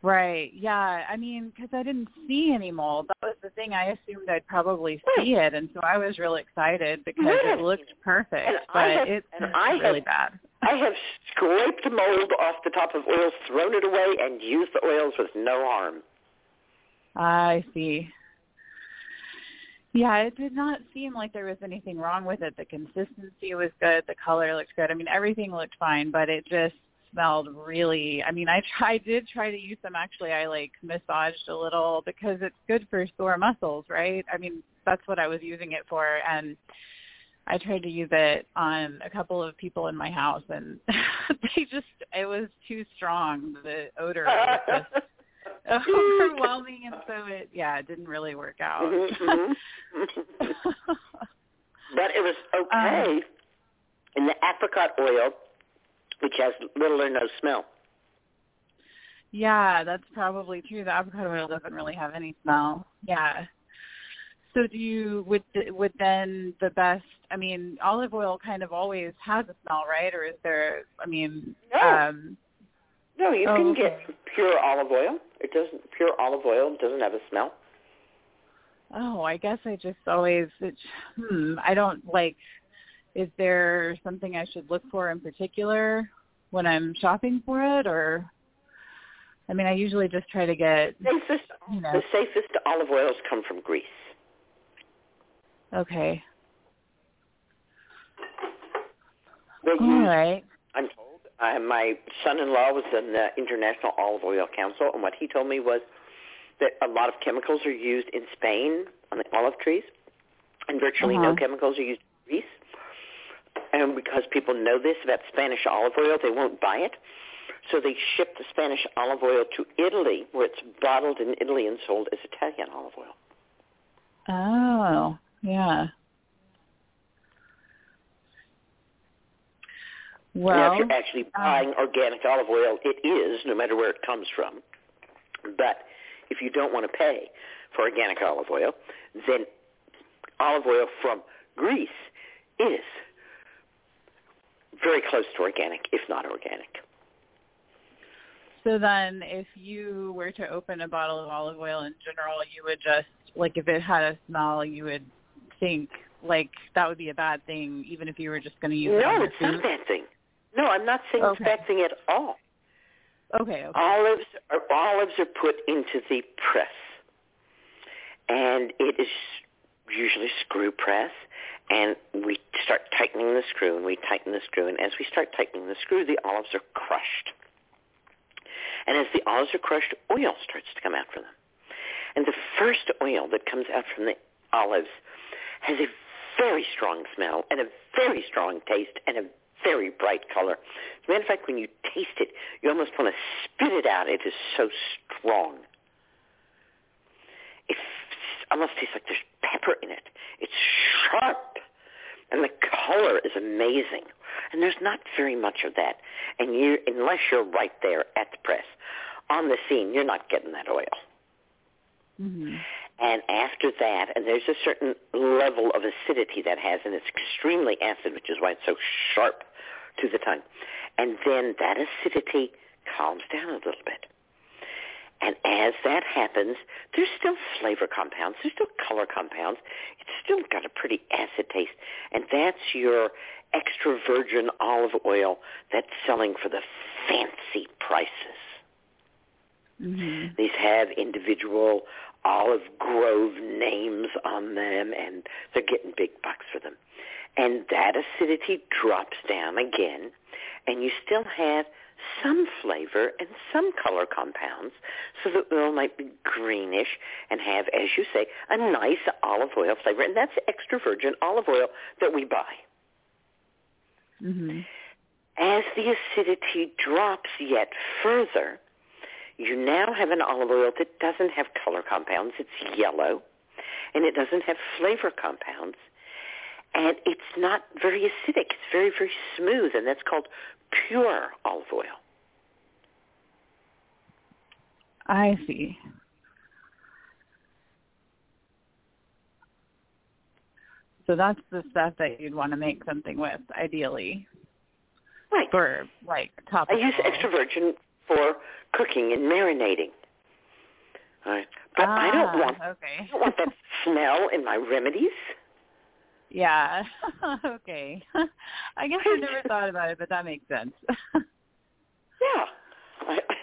Right. Yeah. I mean, because I didn't see any mold. That was the thing. I assumed I'd probably see it, and so I was really excited because it looked perfect. And but it was really bad. I have scraped mold off the top of oils, thrown it away, and used the oils with no harm. I see. Yeah, it did not seem like there was anything wrong with it. The consistency was good. The color looked good. I mean, everything looked fine, but it just smelled really, I mean, I did try to use them. Actually, I like massaged a little because it's good for sore muscles, right? I mean, that's what I was using it for. And I tried to use it on a couple of people in my house, and it was too strong. The odor was just overwhelming. And so it didn't really work out. But it was okay. In the apricot oil, which has little or no smell. Yeah, that's probably true. The apricot oil doesn't really have any smell. Yeah. So would then the best, I mean, olive oil kind of always has a smell, right? Or is there, I mean. No, you can get pure olive oil. Pure olive oil doesn't have a smell. Oh, I guess I just always, I don't like. Is there something I should look for in particular when I'm shopping for it? Or, I mean, I usually just try to get, the safest olive oils come from Greece. Okay. All right. I'm told. My son-in-law was in the International Olive Oil Council, and what he told me was that a lot of chemicals are used in Spain on the olive trees, and virtually no chemicals are used in Greece. And because people know this about Spanish olive oil, they won't buy it. So they ship the Spanish olive oil to Italy, where it's bottled in Italy and sold as Italian olive oil. Oh, yeah. Well, now, if you're actually buying organic olive oil, it is, no matter where it comes from. But if you don't want to pay for organic olive oil, then olive oil from Greece is very close to organic, if not organic. So then if you were to open a bottle of olive oil in general, you would just, like, if it had a smell, you would think, like, that would be a bad thing, even if you were just going to use it. No, it's not a bad thing. No, I'm not saying it's a bad thing at all. Okay. Olives are put into the press, and it is usually screw press, and we start tightening the screw, and as we start tightening the screw, the olives are crushed. And as the olives are crushed, oil starts to come out from them. And the first oil that comes out from the olives has a very strong smell and a very strong taste and a very bright color. As a matter of fact, when you taste it, you almost want to spit it out. It is so strong. It almost tastes like there's pepper in it. It's sharp, and the color is amazing. And there's not very much of that. And you, unless you're right there at the press, on the scene, you're not getting that oil. Mm-hmm. And after that, and there's a certain level of acidity that has, and it's extremely acid, which is why it's so sharp to the tongue. And then that acidity calms down a little bit. And as that happens, there's still flavor compounds. There's still color compounds. It's still got a pretty acid taste. And that's your extra virgin olive oil that's selling for the fancy prices. Mm-hmm. These have individual olive grove names on them, and they're getting big bucks for them. And that acidity drops down again, and you still have some flavor and some color compounds, so the oil might be greenish and have, as you say, a nice olive oil flavor, and that's extra virgin olive oil that we buy. Mm-hmm. As the acidity drops yet further, you now have an olive oil that doesn't have color compounds. It's yellow, and it doesn't have flavor compounds, and it's not very acidic. It's very, very smooth, and that's called pure olive oil. I see. So that's the stuff that you'd want to make something with, ideally. Right. For, like, top. I use extra virgin for cooking and marinating. All right. But I don't want that smell in my remedies. Yeah. Okay. I guess I never thought about it, but that makes sense. Yeah.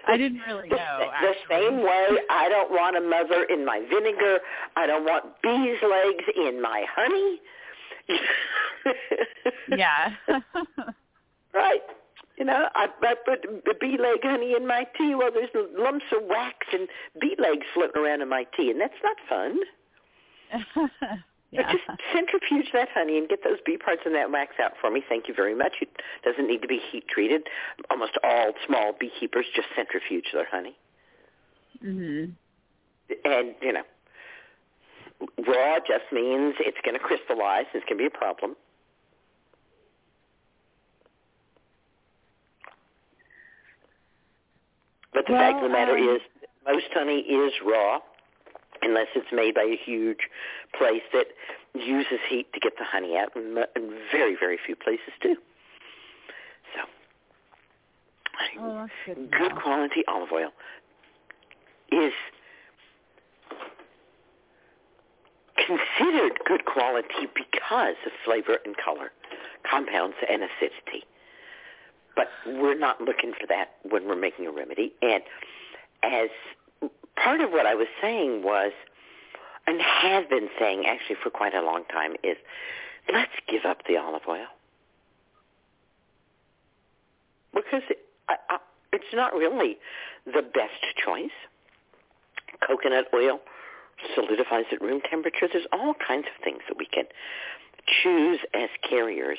I didn't really know. The same way I don't want a mother in my vinegar. I don't want bees' legs in my honey. Yeah. Right. You know, I put the bee leg honey in my tea. Well, there's lumps of wax and bee legs floating around in my tea, and that's not fun. Yeah. Just centrifuge that honey and get those bee parts and that wax out for me. Thank you very much. It doesn't need to be heat treated. Almost all small beekeepers just centrifuge their honey. Mm-hmm. And, you know, raw just means it's going to crystallize. It's going to be a problem. But the fact of the matter is most honey is raw, unless it's made by a huge place that uses heat to get the honey out, and very, very few places do. So, good quality olive oil is considered good quality because of flavor and color, compounds and acidity. But we're not looking for that when we're making a remedy. And as part of what I was saying was, and have been saying actually for quite a long time, is let's give up the olive oil. Because it's not really the best choice. Coconut oil solidifies at room temperature. There's all kinds of things that we can choose as carriers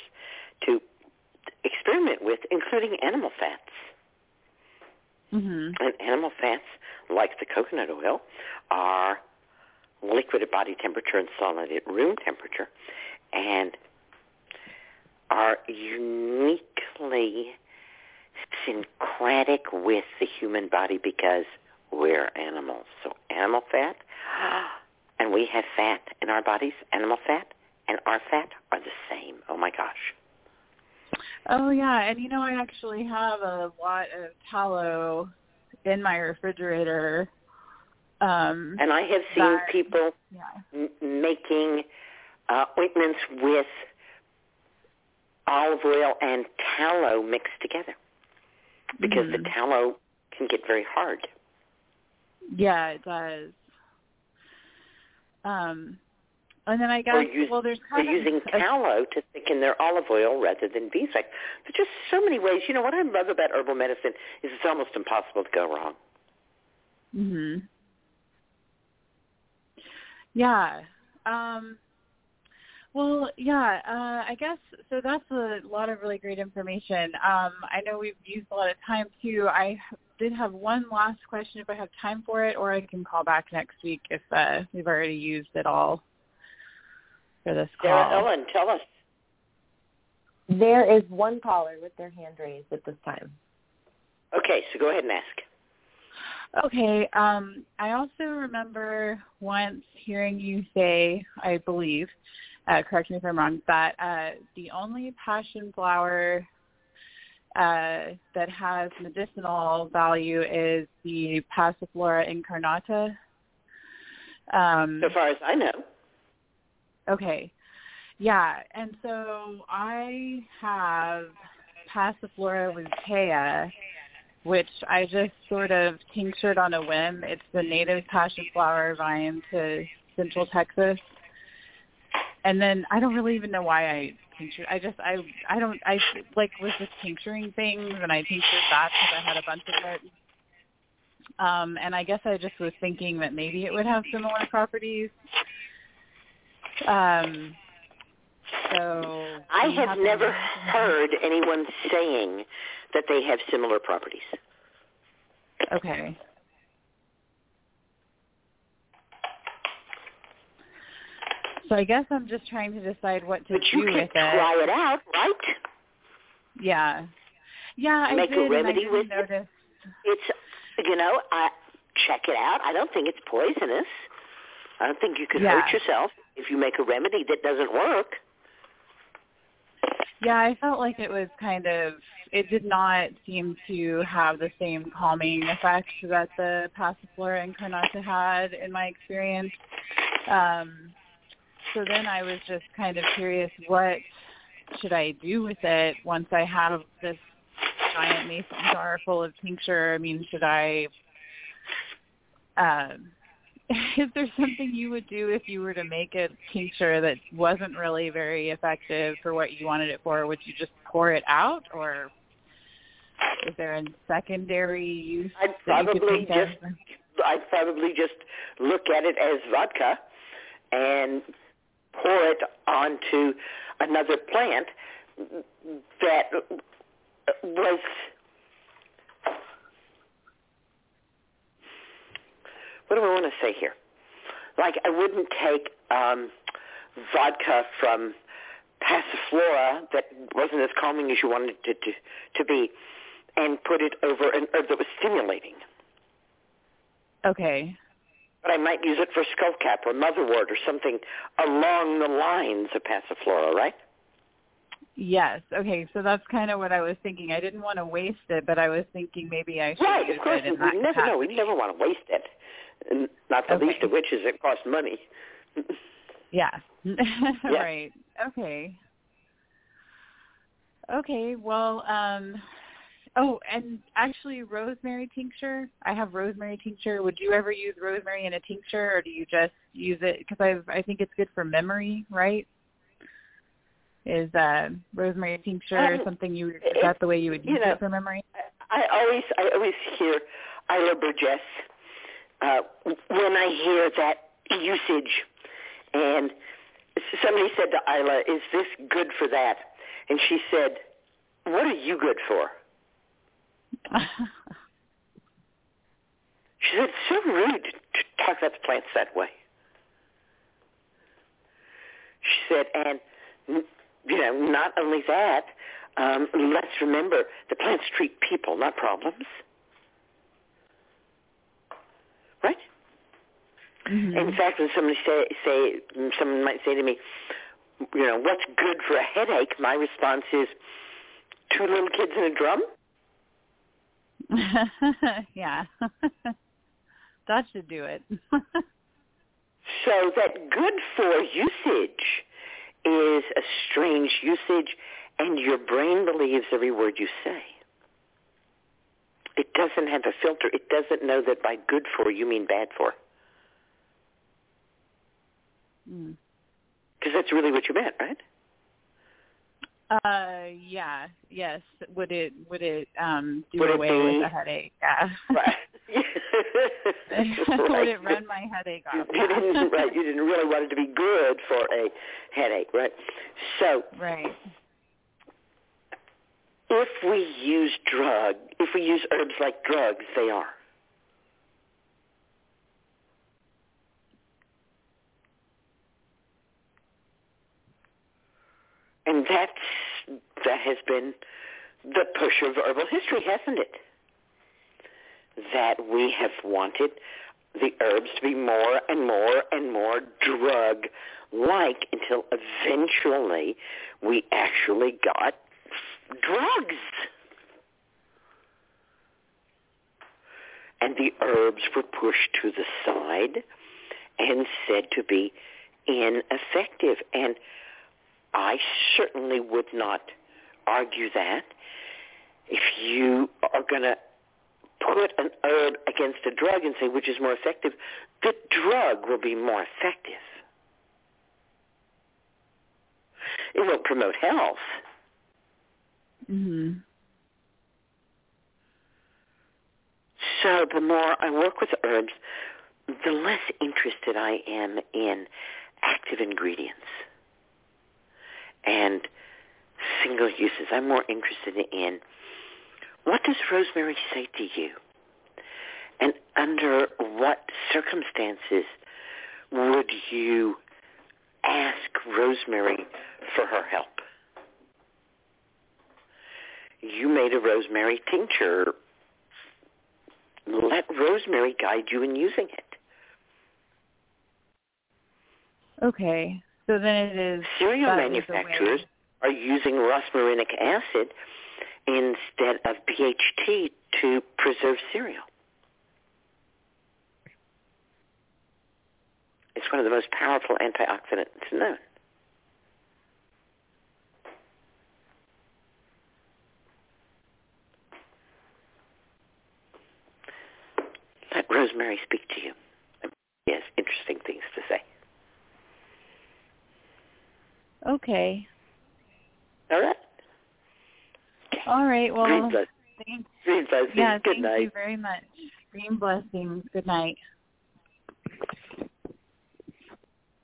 to experiment with, including animal fats. Mm-hmm. And animal fats, like the coconut oil, are liquid at body temperature and solid at room temperature, and are uniquely syncretic with the human body because we're animals. So animal fat, and we have fat in our bodies. Animal fat and our fat are the same. Oh, my gosh. Oh, yeah, and you know, I actually have a lot of tallow in my refrigerator. And I have seen people making ointments with olive oil and tallow mixed together, because the tallow can get very hard. Yeah, it does. And then I guess, there's kind of using tallow to thicken their olive oil rather than beeswax. There's just so many ways. You know, what I love about herbal medicine is it's almost impossible to go wrong. Mm-hmm. Yeah. Well, yeah, I guess, so that's a lot of really great information. I know we've used a lot of time, too. I did have one last question if I have time for it, or I can call back next week if we've already used it all for this call. Sarah Ellen, tell us. There is one caller with their hand raised at this time. Okay, so go ahead and ask. Okay, I also remember once hearing you say, I believe, correct me if I'm wrong, that the only passion flower that has medicinal value is the Passiflora incarnata. So far as I know. Okay. Yeah, and so I have Passiflora lutea, which I just sort of tinctured on a whim. It's the native passionflower vine to Central Texas. And then I don't really even know why I tinctured. I was just tincturing things, and I tinctured that because I had a bunch of it. And I guess I just was thinking that maybe it would have similar properties. So I have never heard anyone saying that they have similar properties. Okay. So I guess I'm just trying to decide what to do with it. But you can try it out, right? Yeah. Yeah, I did. Make a remedy with it. It's, check it out. I don't think it's poisonous. I don't think you could hurt yourself if you make a remedy that doesn't work. Yeah, I felt like it was kind of, it did not seem to have the same calming effect that the Passiflora incarnata had in my experience. So then I was just kind of curious, what should I do with it once I have this giant mason jar full of tincture? I mean, should I, is there something you would do if you were to make a tincture that wasn't really very effective for what you wanted it for? Would you just pour it out, or is there a secondary use? I'd probably just look at it as vodka and pour it onto another plant that what do I want to say here? Like, I wouldn't take vodka from Passiflora that wasn't as calming as you wanted it to be and put it over an herb that was stimulating. Okay. But I might use it for skullcap or motherwort or something along the lines of Passiflora, right? Yes. Okay, so that's kind of what I was thinking. I didn't want to waste it, but I was thinking maybe I should use it in that capacity. Right, of course. We never want to waste it. And not the least of which is it costs money. Yeah. Right. Okay. Okay, well, and actually rosemary tincture. I have rosemary tincture. Would you ever use rosemary in a tincture, or do you just use it? Because I think it's good for memory, right? Is rosemary tincture something is that the way you would use it for memory? I always hear Isla Burgess. When I hear that usage, and somebody said to Isla, is this good for that? And she said, what are you good for? She said, it's so rude to talk about the plants that way. She said, and, not only that, let's remember the plants treat people, not problems. Right? Mm-hmm. In fact, when somebody someone might say to me, what's good for a headache? My response is, 2 little kids and a drum? Yeah. That should do it. So that good for usage is a strange usage, and your brain believes every word you say. It doesn't have a filter. It doesn't know that by good for you mean bad for. Because that's really what you meant, right? Yeah. Yes. Would it do away with the headache? Yeah. Right. Right. Wouldn't run my headache off. You didn't, right? You didn't really want it to be good for a headache, right? So, right. If we use herbs like drugs, they are. And that has been the push of herbal history, hasn't it? That we have wanted the herbs to be more and more and more drug-like until eventually we actually got drugs. And the herbs were pushed to the side and said to be ineffective. And I certainly would not argue that. If you are going to put an herb against a drug and say which is more effective, the drug will be more effective. It won't promote health. Mm-hmm. So the more I work with herbs, the less interested I am in active ingredients and single uses. I'm more interested in what does rosemary say to you, and under what circumstances would you ask rosemary for her help? You made a rosemary tincture. Let rosemary guide you in using it. Okay. So then it is... Cereal manufacturers are using rosmarinic acid instead of BHT to preserve cereal. It's one of the most powerful antioxidants known. Let rosemary speak to you. She has interesting things to say. Okay. All right. All right. Well, thanks. Green blessings. Yeah, good night. Thank you very much. Green blessings. Good night.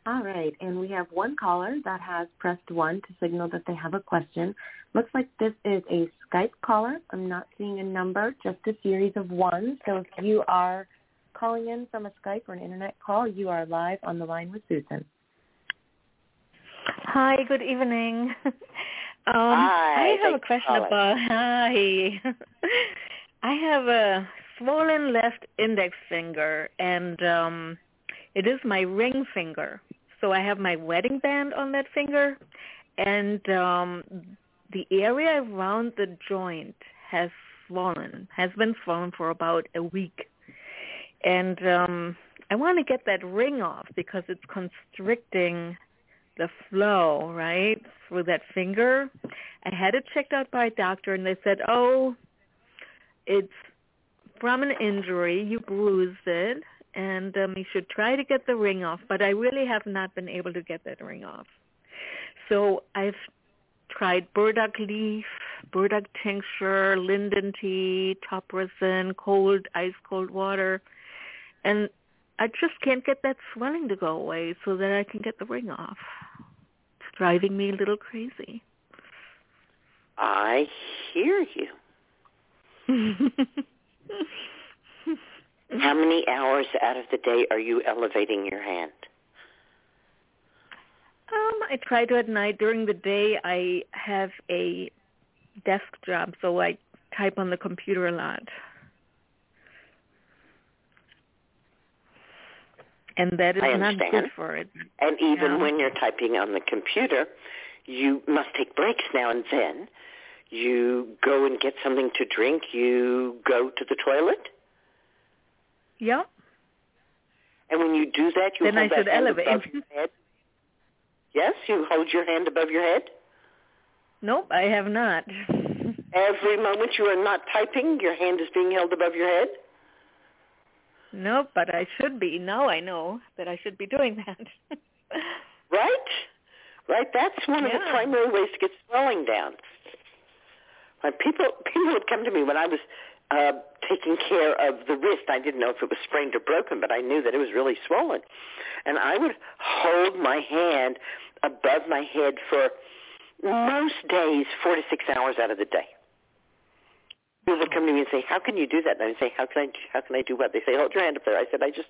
All right. And we have one caller that has pressed 1 to signal that they have a question. Looks like this is a Skype caller. I'm not seeing a number, just a series of 1s. So if you are calling in from a Skype or an Internet call, you are live on the line with Susan. Hi. Good evening. Hi, I have a question about... Hi. I have a swollen left index finger, and it is my ring finger. So I have my wedding band on that finger, and the area around the joint has been swollen for about a week. And I want to get that ring off because it's constricting the flow, right, through that finger. I had it checked out by a doctor, and they said, oh, it's from an injury. You bruised it, and you should try to get the ring off. But I really have not been able to get that ring off. So I've tried burdock leaf, burdock tincture, linden tea, top resin, ice cold water, and I just can't get that swelling to go away so that I can get the ring off. It's driving me a little crazy. I hear you. How many hours out of the day are you elevating your hand? I try to at night. During the day, I have a desk job, so I type on the computer a lot. And that is not good for it. And even when you're typing on the computer, you must take breaks now and then. You go and get something to drink. You go to the toilet. Yep. And when you do that, you hold that hand above your head. Yes, you hold your hand above your head? Nope, I have not. Every moment you are not typing, your hand is being held above your head? No, but I should be. Now I know that I should be doing that. Right? That's one of the primary ways to get swelling down. People would come to me when I was taking care of the wrist. I didn't know if it was sprained or broken, but I knew that it was really swollen. And I would hold my hand above my head for most days, 4 to 6 hours out of the day. People would come to me and say, how can you do that? And I'd say, how can I do what? They say, hold your hand up there. I said, I just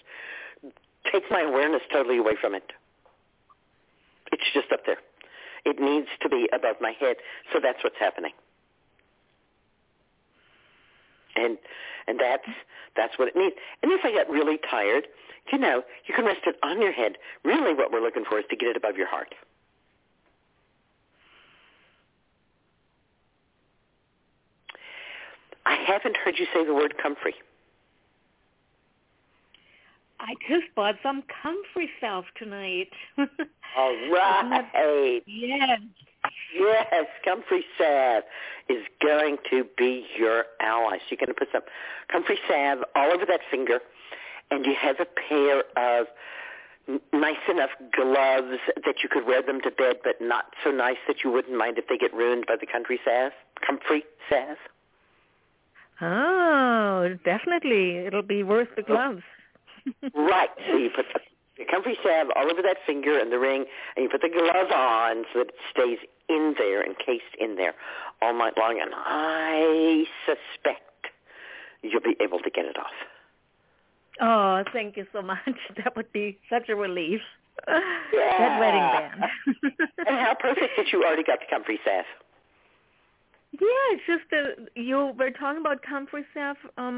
take my awareness totally away from it. It's just up there. It needs to be above my head. So that's what's happening. And that's what it needs. And if I got really tired, you know, you can rest it on your head. Really what we're looking for is to get it above your heart. I haven't heard you say the word comfrey. I just bought some comfrey salve tonight. All right. Yes. Yes, comfrey salve is going to be your ally. So you're going to put some comfrey salve all over that finger, and you have a pair of nice enough gloves that you could wear them to bed, but not so nice that you wouldn't mind if they get ruined by the comfrey salve. Oh, definitely. It'll be worth the gloves. Right. So you put the comfrey salve all over that finger and the ring, and you put the glove on so that it stays in there, encased in there all night long. And I suspect you'll be able to get it off. Oh, thank you so much. That would be such a relief. Yeah. That wedding band. And how perfect that you already got the comfrey salve. Yeah, it's just that you were talking about comfrey salve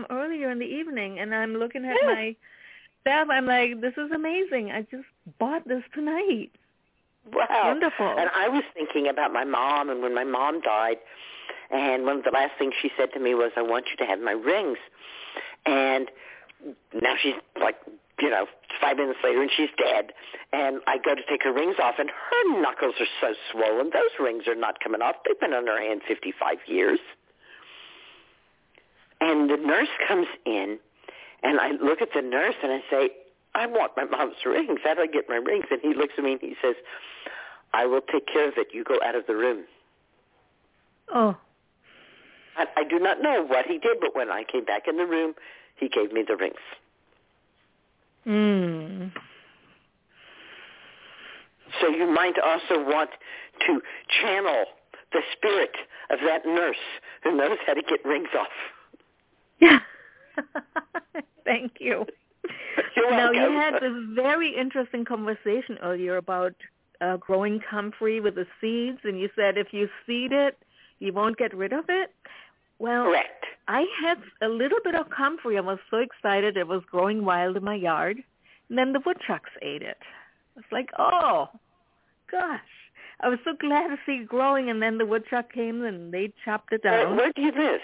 earlier in the evening, and I'm looking at my salve. I'm like, this is amazing. I just bought this tonight. Wow. Wonderful. And I was thinking about my mom, and when my mom died, and one of the last things she said to me was, I want you to have my rings. And now she's like, you know, 5 minutes later, and she's dead. And I go to take her rings off, and her knuckles are so swollen. Those rings are not coming off. They've been on her hand 55 years. And the nurse comes in, and I look at the nurse, and I say, I want my mom's rings. How do I get my rings? And he looks at me, and he says, I will take care of it. You go out of the room. Oh. I do not know what he did, but when I came back in the room, he gave me the rings. Mm. So you might also want to channel the spirit of that nurse who knows how to get rings off. Yeah. Thank you. Now, you had a very interesting conversation earlier about growing comfrey with the seeds, and you said if you seed it, you won't get rid of it. Well, correct. I had a little bit of comfrey. I was so excited. It was growing wild in my yard. And then the woodchucks ate it. I was like, oh, gosh. I was so glad to see it growing. And then the woodchuck came and they chopped it down. Where do you live?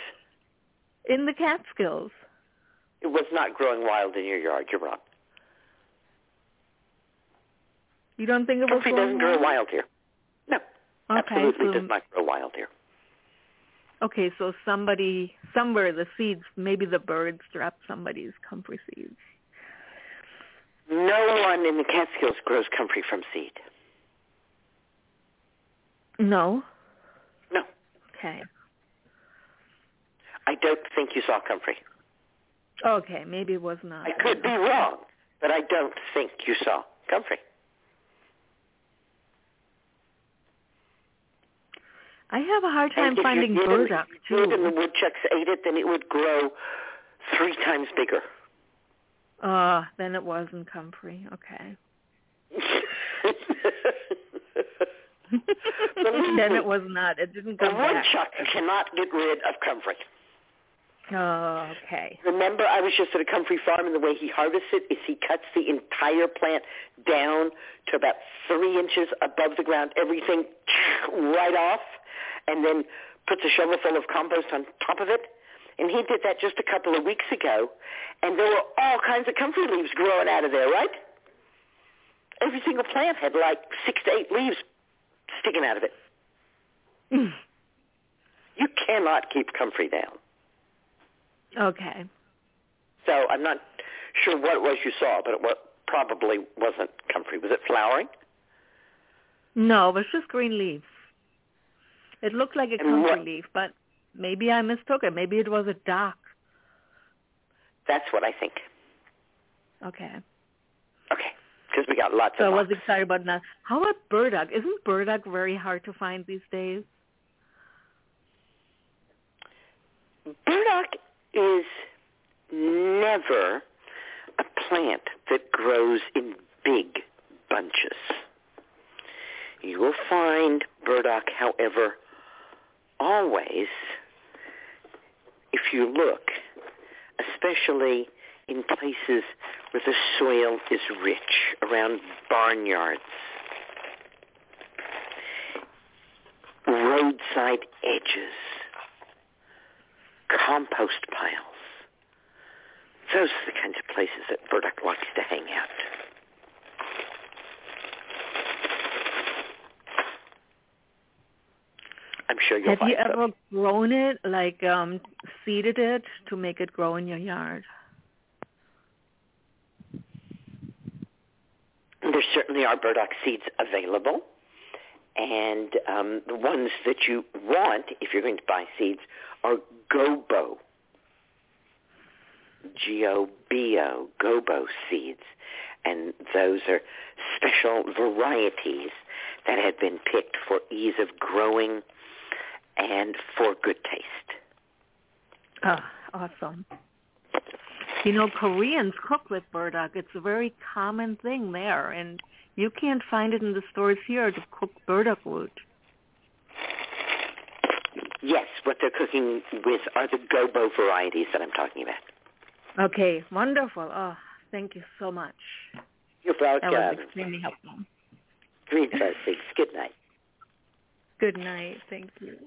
In the Catskills. It was not growing wild in your yard. You're wrong. You don't think it was growing wild? Comfrey doesn't grow wild here. No. Okay, absolutely does not grow wild here. Okay, so somebody, somewhere, the seeds, maybe the birds dropped somebody's comfrey seeds. No one in the Catskills grows comfrey from seed. No? No. Okay. I don't think you saw comfrey. Okay, maybe it was not. I could be wrong, but I don't think you saw comfrey. I have a hard time finding burdock, too. If you did and the woodchucks ate it, then it would grow 3 times bigger. Then it wasn't comfrey. Okay. Then it was not. It didn't come back. The woodchuck cannot get rid of comfrey. Oh, okay. Remember, I was just at a comfrey farm, and the way he harvests it is he cuts the entire plant down to about 3 inches above the ground, everything right off, and then puts a shovel full of compost on top of it. And he did that just a couple of weeks ago, and there were all kinds of comfrey leaves growing out of there, right? Every single plant had like 6 to 8 leaves sticking out of it. Mm. You cannot keep comfrey down. Okay. So I'm not sure what it was you saw, but it probably wasn't comfrey. Was it flowering? No, it was just green leaves. It looked like a comfrey leaf, but maybe I mistook it. Maybe it was a dock That's what I think. Okay. Okay, because we got lots of. So I was excited about that. How about burdock? Isn't burdock very hard to find these days? Burdock is never a plant that grows in big bunches. You will find burdock, however, always, if you look, especially in places where the soil is rich, around barnyards, roadside edges, compost piles. Those are the kinds of places that burdock likes to hang out. I'm sure you'll find some. Have you ever grown it, like seeded it to make it grow in your yard? There certainly are burdock seeds available. And the ones that you want, if you're going to buy seeds, are gobo. G-O-B-O, gobo seeds. And those are special varieties that have been picked for ease of growing and for good taste. Oh, awesome. You know, Koreans cook with burdock. It's a very common thing there, and you can't find it in the stores here to cook burdock root. Yes, what they're cooking with are the gobo varieties that I'm talking about. Okay, wonderful. Oh, thank you so much. You're welcome. That was extremely helpful. Great, thanks. Good night. Good night. Thank you.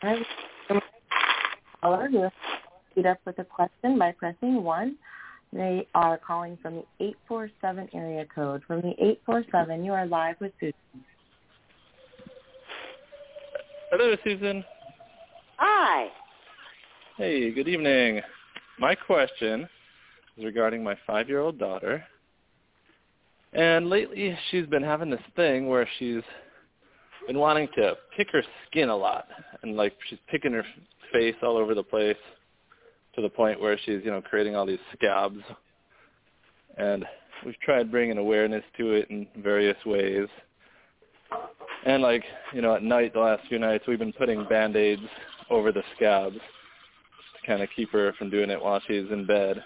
I will get up with a question by pressing 1. They are calling from the 847 area code. From the 847, you are live with Susan. Hello, Susan. Hi. Hey, good evening. My question is regarding my 5-year-old daughter. And lately she's been having this thing where she's been wanting to pick her skin a lot. And, like, she's picking her face all over the place, to the point where she's, you know, creating all these scabs. And we've tried bringing awareness to it in various ways. And, like, you know, at night, the last few nights, we've been putting Band-Aids over the scabs to kind of keep her from doing it while she's in bed.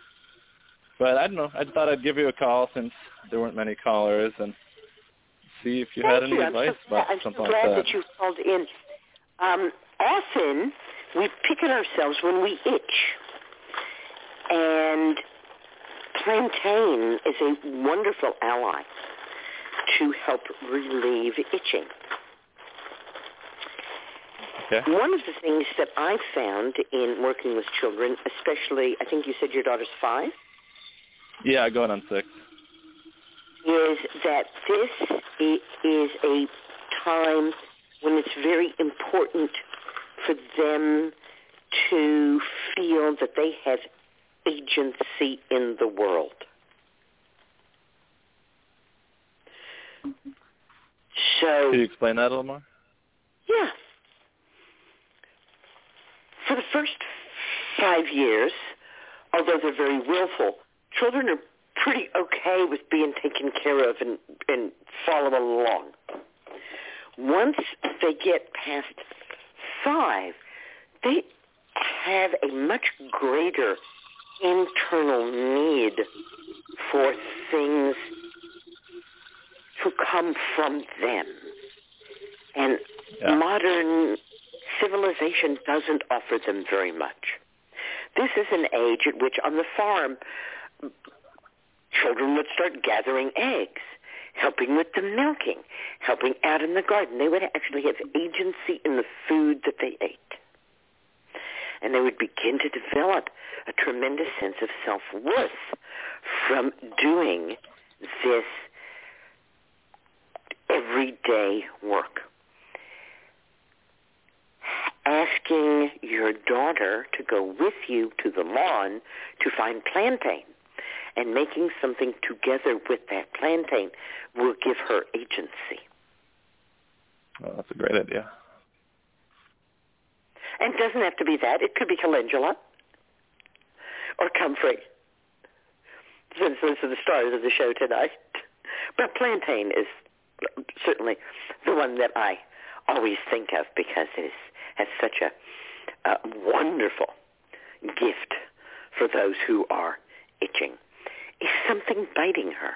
But I don't know. I thought I'd give you a call since there weren't many callers and see if you had any advice about something like that. I'm glad that you called in. Often we pick at ourselves when we itch. And plantain is a wonderful ally to help relieve itching. Okay. One of the things that I've found in working with children, especially, I think you said your daughter's 5? Yeah, going on 6. Is that this is a time when it's very important for them to feel that they have agency in the world. So, can you explain that a little more? Yeah. For the first 5 years, although they're very willful, children are pretty okay with being taken care of and following along. Once they get past 5, they have a much greater internal need for things to come from them. And modern civilization doesn't offer them very much. This is an age at which on the farm, children would start gathering eggs, helping with the milking, helping out in the garden. They would actually have agency in the food that they ate. And they would begin to develop a tremendous sense of self-worth from doing this everyday work. Asking your daughter to go with you to the lawn to find plantain and making something together with that plantain will give her agency. Well, that's a great idea. And it doesn't have to be that. It could be calendula. or comfrey, since those are the stars of the show tonight. But plantain is certainly the one that I always think of because it has such a wonderful gift for those who are itching. Is something biting her?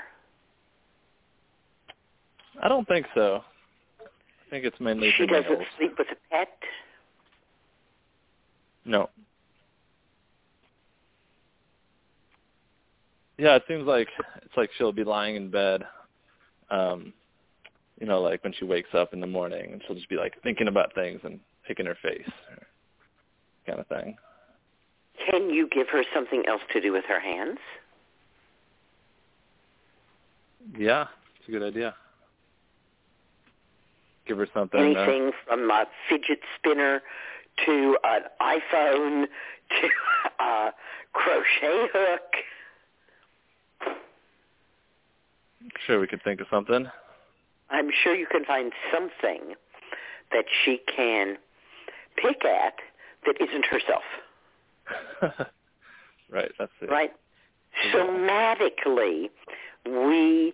I don't think so. I think it's mainly she doesn't nails. Sleep with a pet? No. Yeah, it seems like it's like she'll be lying in bed, like when she wakes up in the morning, and she'll just be like thinking about things and picking her face, kind of thing. Can you give her something else to do with her hands? Yeah, it's a good idea. Give her something. Anything from a fidget spinner to an iPhone to a crochet hook. Sure, we could think of something. I'm sure you can find something that she can pick at that isn't herself. Right, that's it. Right? Somatically, we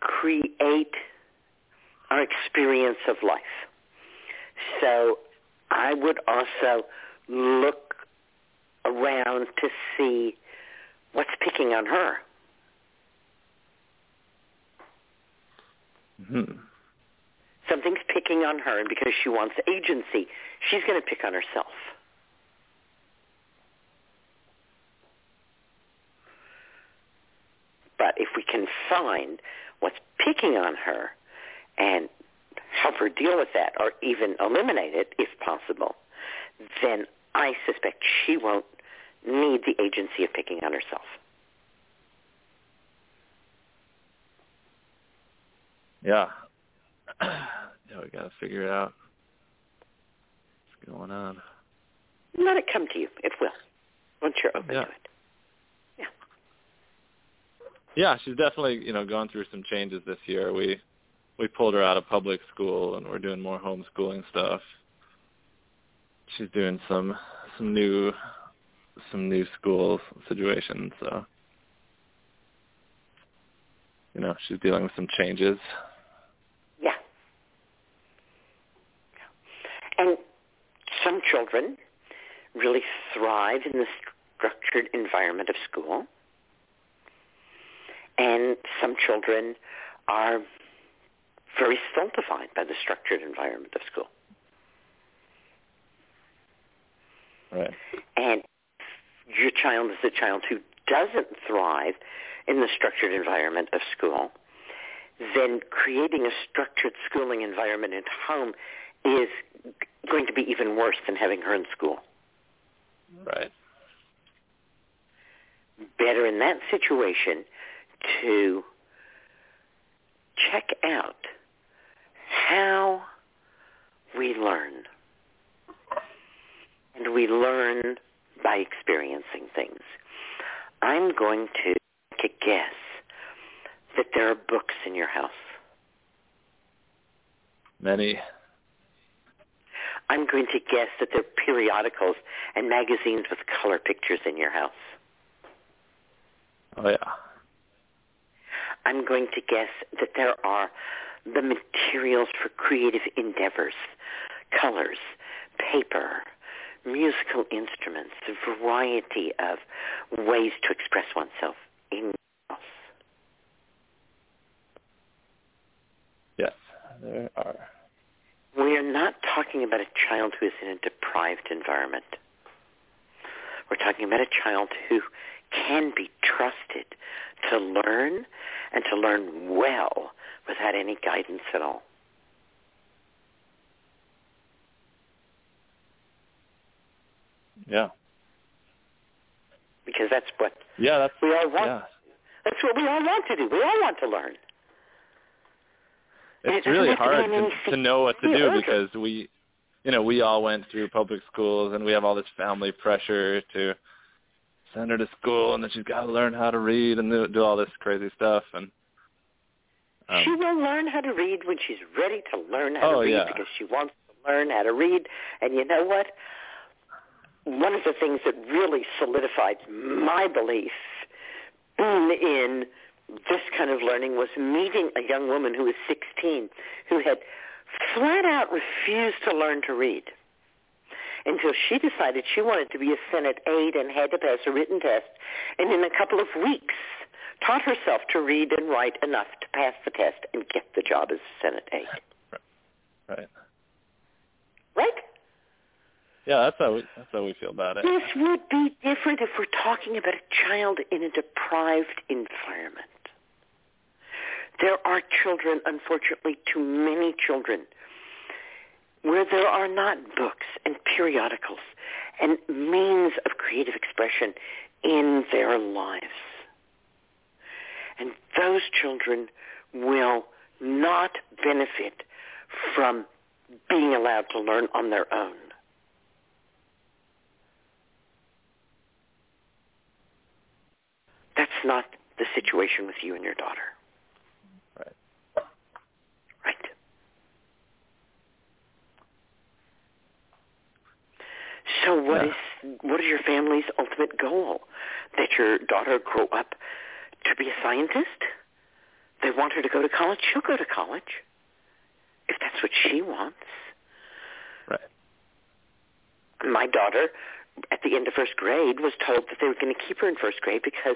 create our experience of life. So I would also look around to see what's picking on her. Mm-hmm. Something's picking on her, and because she wants agency, she's going to pick on herself. But if we can find what's picking on her and help her deal with that, or even eliminate it if possible, then I suspect she won't need the agency of picking on herself. Yeah, we got to figure it out. What's going on? Let it come to you. It will. Once you're open to it. Yeah. Yeah, she's definitely, gone through some changes this year. We pulled her out of public school, and we're doing more homeschooling stuff. She's doing some new school situations, so she's dealing with some changes. And some children really thrive in the structured environment of school. And some children are very stultified by the structured environment of school. Right. And your child is a child who doesn't thrive in the structured environment of school, then creating a structured schooling environment at home is going to be even worse than having her in school. Right. Better in that situation to check out how we learn. And we learn by experiencing things. I'm going to take a guess that there are books in your house. Many. I'm going to guess that there are periodicals and magazines with color pictures in your house. Oh, yeah. I'm going to guess that there are the materials for creative endeavors, colors, paper, musical instruments, a variety of ways to express oneself in your house. Yes, there are. We're not talking about a child who is in a deprived environment. We're talking about a child who can be trusted to learn and to learn well without any guidance at all. Yeah. Because that's what we all want. Yeah. That's what we all want to do. We all want to learn. It's really hard to know what to do because we all went through public schools and we have all this family pressure to send her to school and then she's got to learn how to read and do all this crazy stuff. And she will learn how to read when she's ready to learn how to read because she wants to learn how to read. And you know what? one of the things that really solidified my belief in this kind of learning was meeting a young woman who was 16 who had flat out refused to learn to read until she decided she wanted to be a Senate aide and had to pass a written test, and in a couple of weeks taught herself to read and write enough to pass the test and get the job as a Senate aide. Right? Yeah, that's how we feel about it. This would be different if we're talking about a child in a deprived environment. There are children, unfortunately, too many children, where there are not books and periodicals and means of creative expression in their lives. And those children will not benefit from being allowed to learn on their own. That's not the situation with you and your daughter. Right. Right. So what is your family's ultimate goal? That your daughter grow up to be a scientist? They want her to go to college. She'll go to college if that's what she wants. Right. My daughter, at the end of first grade, was told that they were going to keep her in first grade because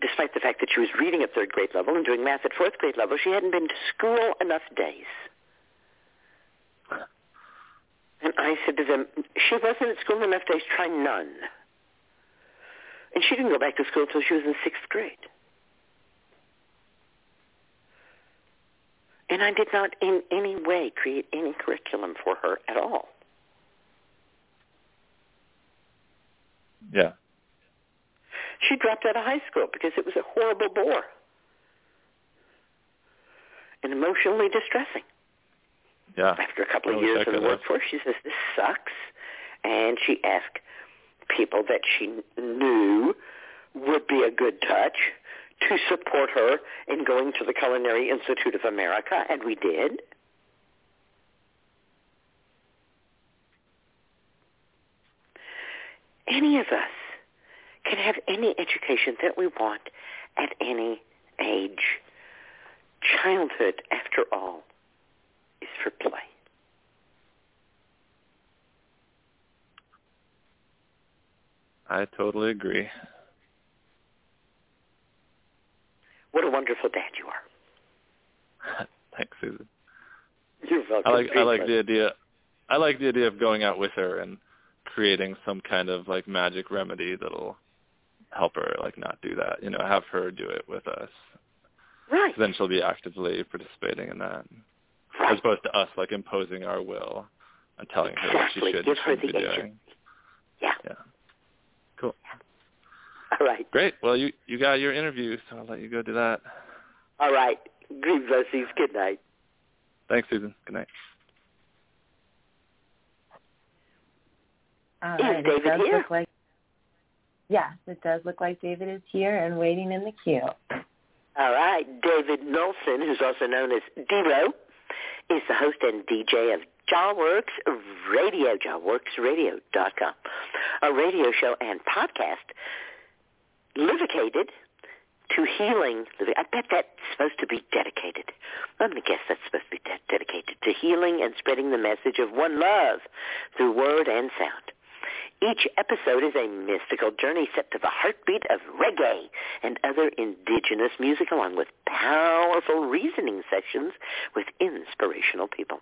despite the fact that she was reading at third grade level and doing math at fourth grade level, she hadn't been to school enough days. And I said to them, she wasn't at school enough days, try none. And she didn't go back to school until she was in sixth grade. And I did not in any way create any curriculum for her at all. Yeah. She dropped out of high school because it was a horrible bore and emotionally distressing. Yeah. After a couple of years in the workforce, she says, this sucks. And she asked people that she knew would be a good touch to support her in going to the Culinary Institute of America, and we did. Any of us can have any education that we want at any age. Childhood, after all, is for play. I totally agree. What a wonderful dad you are. Thanks, Susan. You're welcome. I like the idea of going out with her and creating some kind of like magic remedy that'll help her like not do that. You know, have her do it with us. Right. So then she'll be actively participating in that. Right. As opposed to us like imposing our will and telling her what she should and shouldn't be doing. Yeah. Cool. All right. Great. Well, you got your interview, so I'll let you go do that. All right. Good blessings. Good night. Thanks, Susan. Good night. All right. Is David here? Yes, it does look like David is here and waiting in the queue. All right. David Nulsen, who's also known as D-RO, is the host and DJ of Jah Works Radio, jahworksradio.com, a radio show and podcast dedicated to healing. I bet that's supposed to be dedicated. I'm going to guess that's supposed to be dedicated to healing and spreading the message of one love through word and sound. Each episode is a mystical journey set to the heartbeat of reggae and other indigenous music, along with powerful reasoning sessions with inspirational people.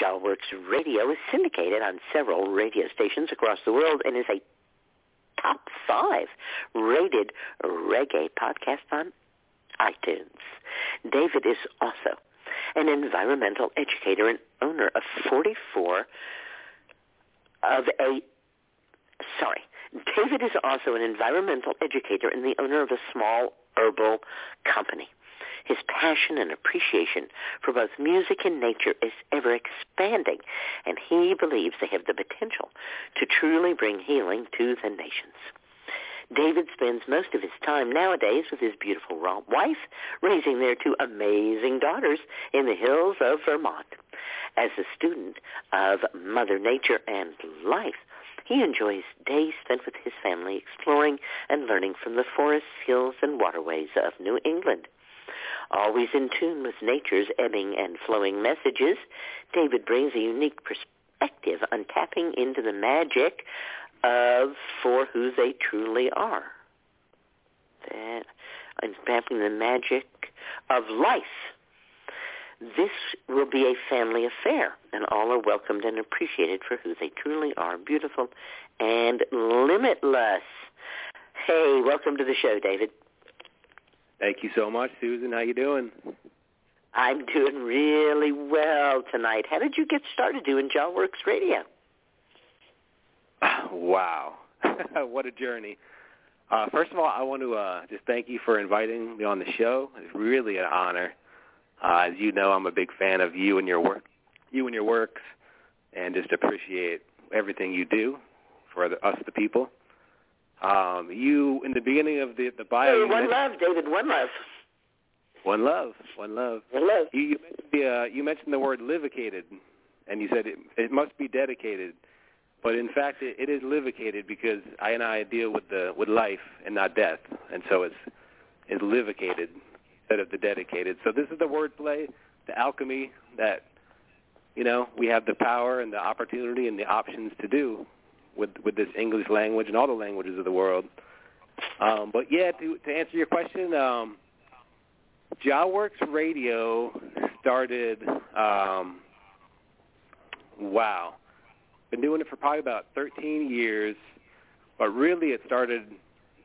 Jah Works Radio is syndicated on several radio stations across the world and is a top 5 rated reggae podcast on iTunes. David is also an environmental educator and owner of 44 of a... Sorry. David is also an environmental educator and the owner of a small herbal company. His passion and appreciation for both music and nature is ever expanding, and he believes they have the potential to truly bring healing to the nations. David spends most of his time nowadays with his beautiful wife, raising their 2 amazing daughters in the hills of Vermont. As a student of Mother Nature and life, He enjoys days spent with his family exploring and learning from the forests, hills, and waterways of New England. Always in tune with nature's ebbing and flowing messages, David brings a unique perspective on tapping into the magic of for who they truly are. Tapping the magic of life. This will be a family affair, and all are welcomed and appreciated for who they truly are, beautiful and limitless. Hey, welcome to the show, David. Thank you so much, Susan. How you doing? I'm doing really well tonight. How did you get started doing Jah Works Radio? Wow. What a journey. First of all, I want to just thank you for inviting me on the show. It's really an honor. As you know, I'm a big fan of you and your works, and just appreciate everything you do for us, the people. You, in the beginning of the bio... Hey, one love, David, one love. One love, one love. One love. You mentioned the word livicated, and you said it must be dedicated. But in fact, it is livicated because I deal with life and not death, and so it's livicated instead of the dedicated. So this is the wordplay, the alchemy that, you know, we have the power and the opportunity and the options to do with this English language and all the languages of the world. But yeah, to answer your question, Jah Works Radio started. Wow. Been doing it for probably about 13 years, but really it started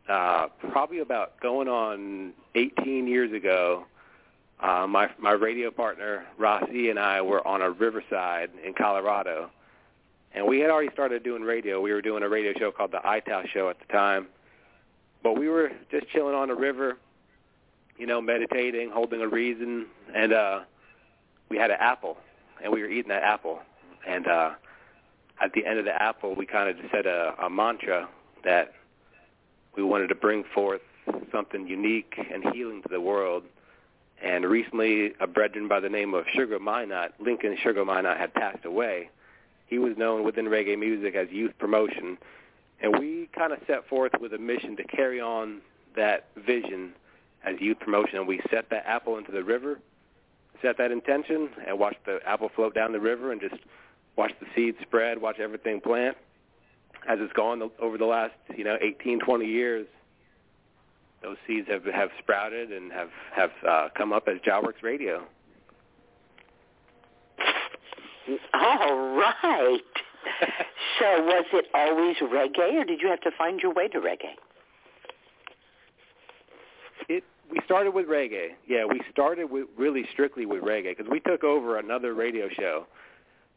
probably about going on 18 years ago. My radio partner, Rossi, and I were on a riverside in Colorado, and we had already started doing radio. We were doing a radio show called the iTow Show at the time, but we were just chilling on the river, you know, meditating, holding a reason, and we had an apple, and we were eating that apple, and at the end of the apple, we kind of just said a mantra that we wanted to bring forth something unique and healing to the world. And recently, a brethren by the name of Sugar Minott, Lincoln Sugar Minott, had passed away. He was known within reggae music as Youth Promotion. And we kind of set forth with a mission to carry on that vision as Youth Promotion. And we set that apple into the river, set that intention, and watched the apple float down the river and just watch the seeds spread, watch everything plant. As it's gone over the last, 18, 20 years, those seeds have sprouted and have come up as Jah Works Radio. All right. So was it always reggae, or did you have to find your way to reggae? We started with reggae. Yeah, we started strictly with reggae because we took over another radio show.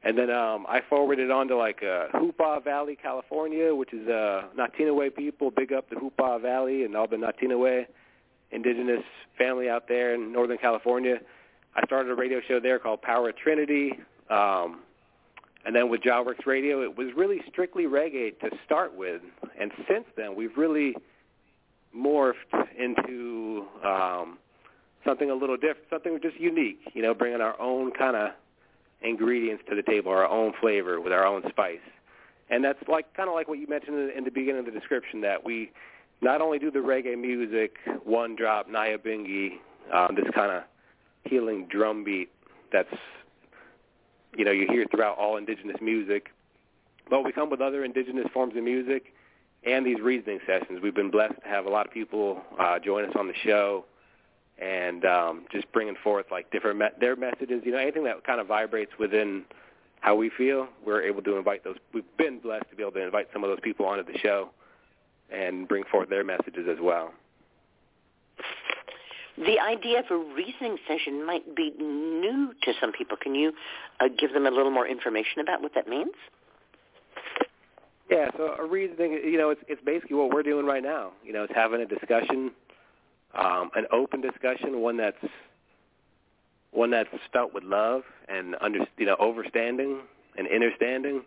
And then I forwarded on to Hoopa Valley, California, which is Natinaway people. Big up the Hoopa Valley and all the Natinaway indigenous family out there in Northern California. I started a radio show there called Power of Trinity. And then with Jah Works Radio, it was really strictly reggae to start with. And since then, we've really morphed into something a little different, something just unique, bringing our own kind of ingredients to the table, our own flavor with our own spice. And that's kind of like what you mentioned in the beginning of the description, that we not only do the reggae music, one drop, Naya Bingi, this kind of healing drum beat that's, you hear throughout all indigenous music, but we come with other indigenous forms of music and these reasoning sessions. We've been blessed to have a lot of people join us on the show, and just bringing forth their messages, anything that kind of vibrates within how we feel, we're able to invite those. We've been blessed to be able to invite some of those people onto the show and bring forth their messages as well. The idea of a reasoning session might be new to some people. Can you give them a little more information about what that means? Yeah, so a reasoning, it's basically what we're doing right now. It's having a discussion. An open discussion, one that's felt with love and overstanding and understanding,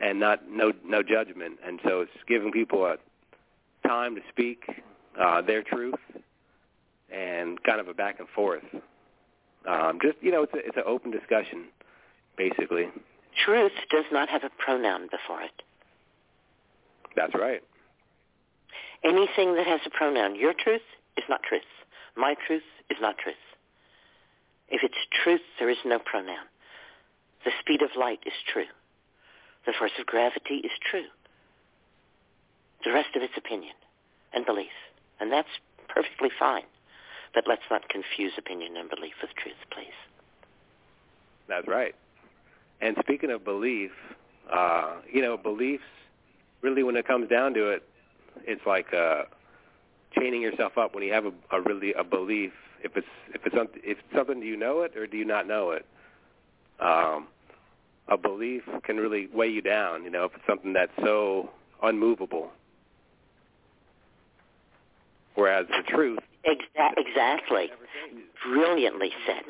and no judgment. And so it's giving people a time to speak their truth and kind of a back and forth. It's an open discussion, basically. Truth does not have a pronoun before it. That's right. Anything that has a pronoun. Your truth is not truth. My truth is not truth. If it's truth, there is no pronoun. The speed of light is true. The force of gravity is true. The rest of it's opinion and belief. And that's perfectly fine. But let's not confuse opinion and belief with truth, please. That's right. And speaking of belief, beliefs, really when it comes down to it, it's like chaining yourself up when you have a belief. If it's something, do you know it or do you not know it? A belief can really weigh you down, if it's something that's so unmovable. Whereas the truth... Exactly. Brilliantly said.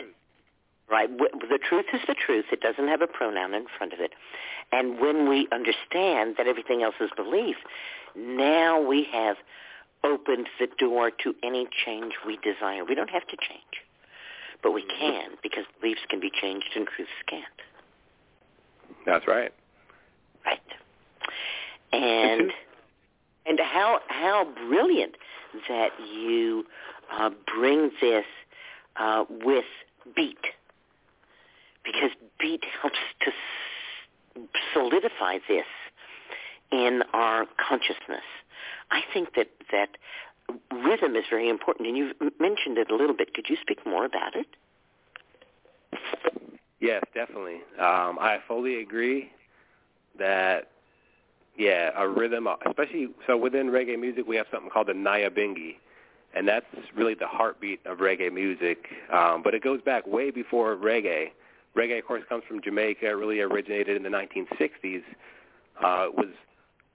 Right? The truth is the truth. It doesn't have a pronoun in front of it. And when we understand that everything else is belief, now we have opened the door to any change we desire. We don't have to change. But we can, because beliefs can be changed and truths can't. That's right. Right. And how brilliant that you bring this with beat, because beat helps to solidify this in our consciousness. I think that rhythm is very important, and you've mentioned it a little bit. Could you speak more about it? Yes, definitely. I fully agree that, a rhythm, especially, so within reggae music, we have something called the Naya Bingi, and that's really the heartbeat of reggae music. But it goes back way before reggae. Reggae, of course, comes from Jamaica. It really originated in the 1960s. It was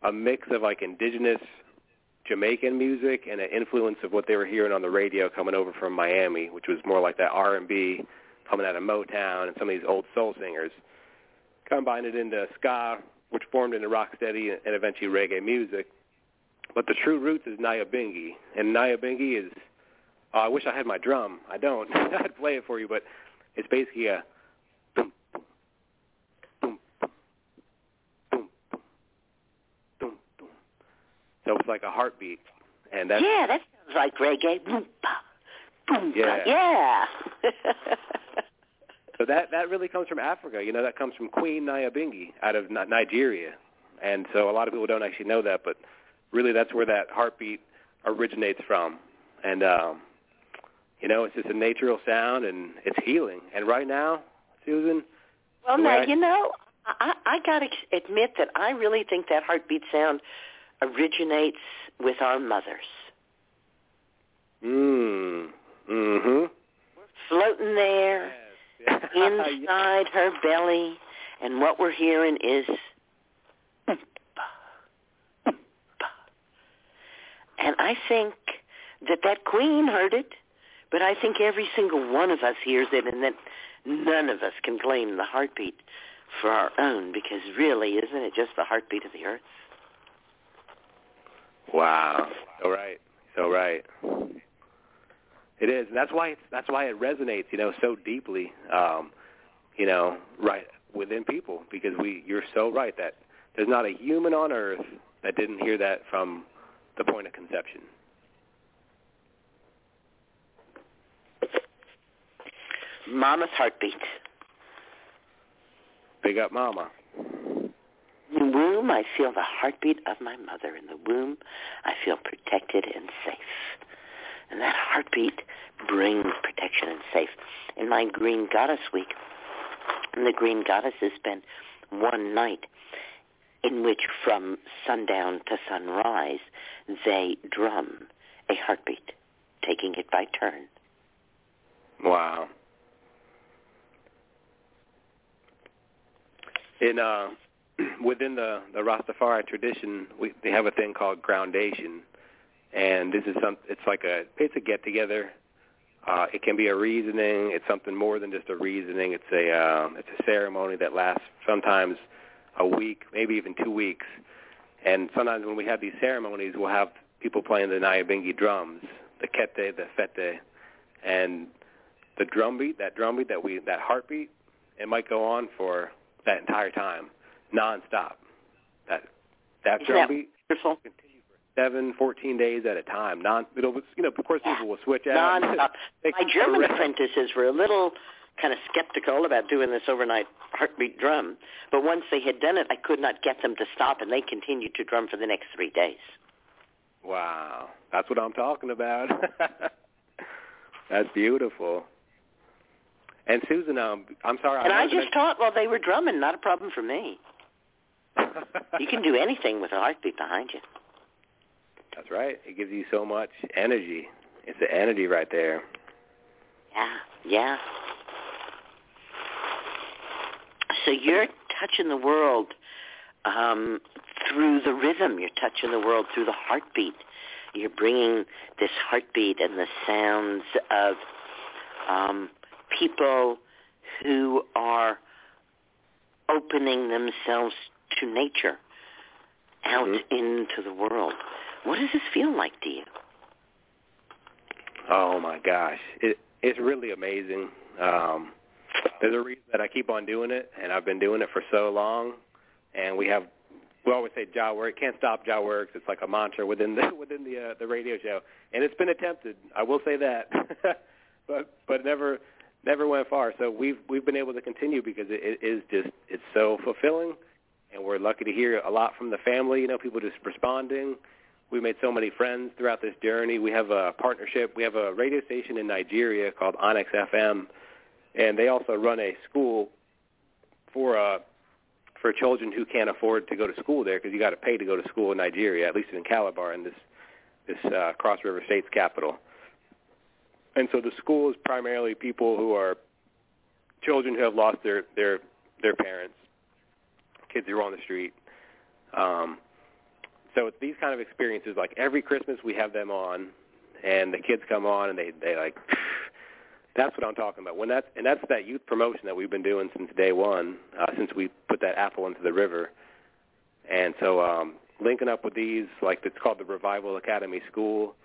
a mix of, indigenous Jamaican music and an influence of what they were hearing on the radio coming over from Miami, which was more like that R&B coming out of Motown and some of these old soul singers. Combined it into ska, which formed into rocksteady and eventually reggae music. But the true roots is Naya Bingi. And Naya Bingi is, I wish I had my drum. I don't. I'd play it for you, but it's basically a boom, boom, boom, boom, boom. So it's like a heartbeat. And that's, yeah, that sounds like reggae. Boom, boom, yeah. Yeah. So that really comes from Africa. That comes from Queen Naya Bingi out of Nigeria. And so a lot of people don't actually know that, but really that's where that heartbeat originates from. And, it's just a natural sound, and it's healing. And right now, Susan? Well, now, I got to admit that I really think that heartbeat sound originates with our mothers. Mm-hmm. We're floating there. Inside her belly, and what we're hearing is, and I think that queen heard it, but I think every single one of us hears it, and that none of us can claim the heartbeat for our own, because really, isn't it just the heartbeat of the earth? Wow. So right. It is, and that's why it resonates, so deeply, right within people, because you're so right that there's not a human on earth that didn't hear that from the point of conception. Mama's heartbeat. Big up, Mama. In the womb, I feel the heartbeat of my mother. In the womb, I feel protected and safe. And that heartbeat brings protection and safe. In my Green Goddess Week, the Green Goddesses spent one night in which from sundown to sunrise, they drum a heartbeat, taking it by turn. Wow. Within the Rastafari tradition, they have a thing called groundation. And this is it's a get-together. It can be a reasoning. It's something more than just a reasoning. It's a ceremony that lasts sometimes a week, maybe even 2 weeks. And sometimes when we have these ceremonies, we'll have people playing the Naya Bingi drums, the kete, the fete, and the drumbeat, that heartbeat. It might go on for that entire time, nonstop. That drumbeat. Wonderful. Continue for 7-14 days at a time. Of course, people will switch out. My German apprentices were a little kind of skeptical about doing this overnight heartbeat drum, but once they had done it, I could not get them to stop, and they continued to drum for the next 3 days. Wow. That's what I'm talking about. That's beautiful. And Susan, I'm sorry. And I just taught while they were drumming. Not a problem for me. You can do anything with a heartbeat behind you. That's right. It gives you so much energy. It's the energy right there. Yeah. So you're touching the world through the rhythm. You're touching the world through the heartbeat. You're bringing this heartbeat and the sounds of people who are opening themselves to nature out into the world. What does this feel like to you? Oh, my gosh. It's really amazing. There's a reason that I keep on doing it, and I've been doing it for so long. And we always say Jah Works, can't stop Jah Works. It's like a mantra within the radio show. And it's been attempted, I will say that, but never went far. So we've been able to continue because it's so fulfilling, and we're lucky to hear a lot from the family. People just responding. We made so many friends throughout this journey. We have a partnership. We have a radio station in Nigeria called Onyx FM, and they also run a school for children who can't afford to go to school there, because you got to pay to go to school in Nigeria, at least in Calabar, in this Cross River State's capital. And so the school is primarily people who are children who have lost their parents, kids who are on the street. So it's these kind of experiences. Like every Christmas we have them on, and the kids come on, and they like, that's what I'm talking about. That's that youth promotion that we've been doing since day one, since we put that apple into the river. And so linking up with these, like it's called the Revival Academy School,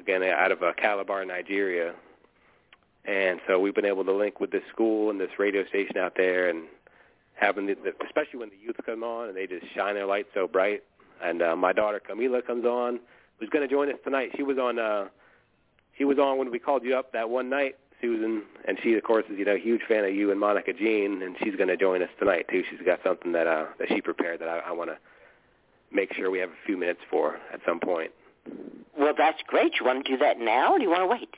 again, out of Calabar, Nigeria. And so we've been able to link with this school and this radio station out there, and having especially when the youth come on and they just shine their light so bright. And my daughter Camila comes on, who's going to join us tonight. She was on when we called you up that one night, Susan, and she, of course, is a huge fan of you and Monica Jean, and she's going to join us tonight too. She's got something that she prepared that I want to make sure we have a few minutes for at some point. Well, that's great. You want to do that now, or do you want to wait?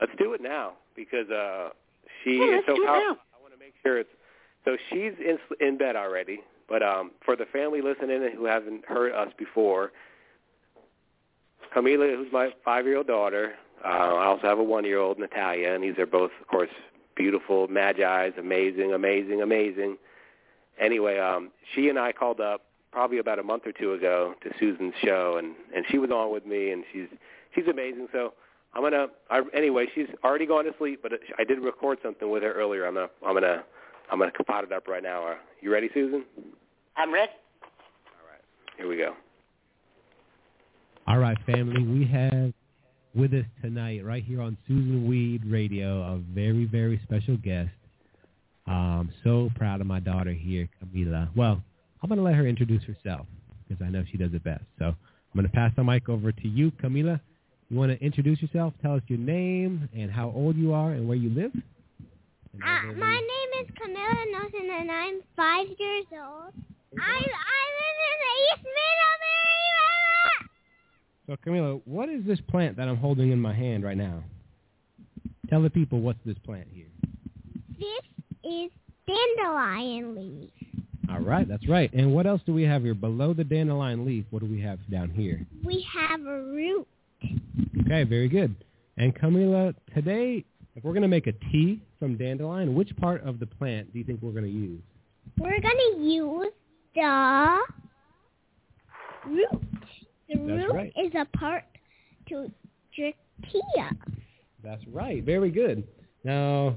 Let's do it now, because is so powerful. I want to make sure it's so she's in bed already. But for the family listening who haven't heard us before, Camila, who's my 5-year-old daughter, I also have a 1-year-old, Natalia, and these are both, of course, beautiful magi's, amazing. Anyway, she and I called up probably about a month or two ago to Susan's show, and she was on with me, and she's amazing. So I'm gonna. Anyway, she's already gone to sleep, but I did record something with her earlier. I'm gonna compile it up right now. You ready, Susan? I'm ready. All right, here we go. All right, family, we have with us tonight, right here on Susun Weed Radio, a very, very special guest. I'm so proud of my daughter here, Camila. Well, I'm going to let her introduce herself because I know she does it best. So I'm going to pass the mic over to you, Camila. You want to introduce yourself? Tell us your name and how old you are and where you live. My name is Camila Nelson, and I'm 5 years old. I live in the East Middlebury. So, Camila, what is this plant that I'm holding in my hand right now? Tell the people what's this plant here. This is dandelion leaf. All right, that's right. And what else do we have here? Below the dandelion leaf, what do we have down here? We have a root. Okay, very good. And, Camila, today, if we're going to make a tea from dandelion, which part of the plant do you think we're going to use? We're going to use the root. The root is a part to drink tea up. That's right. Very good. Now,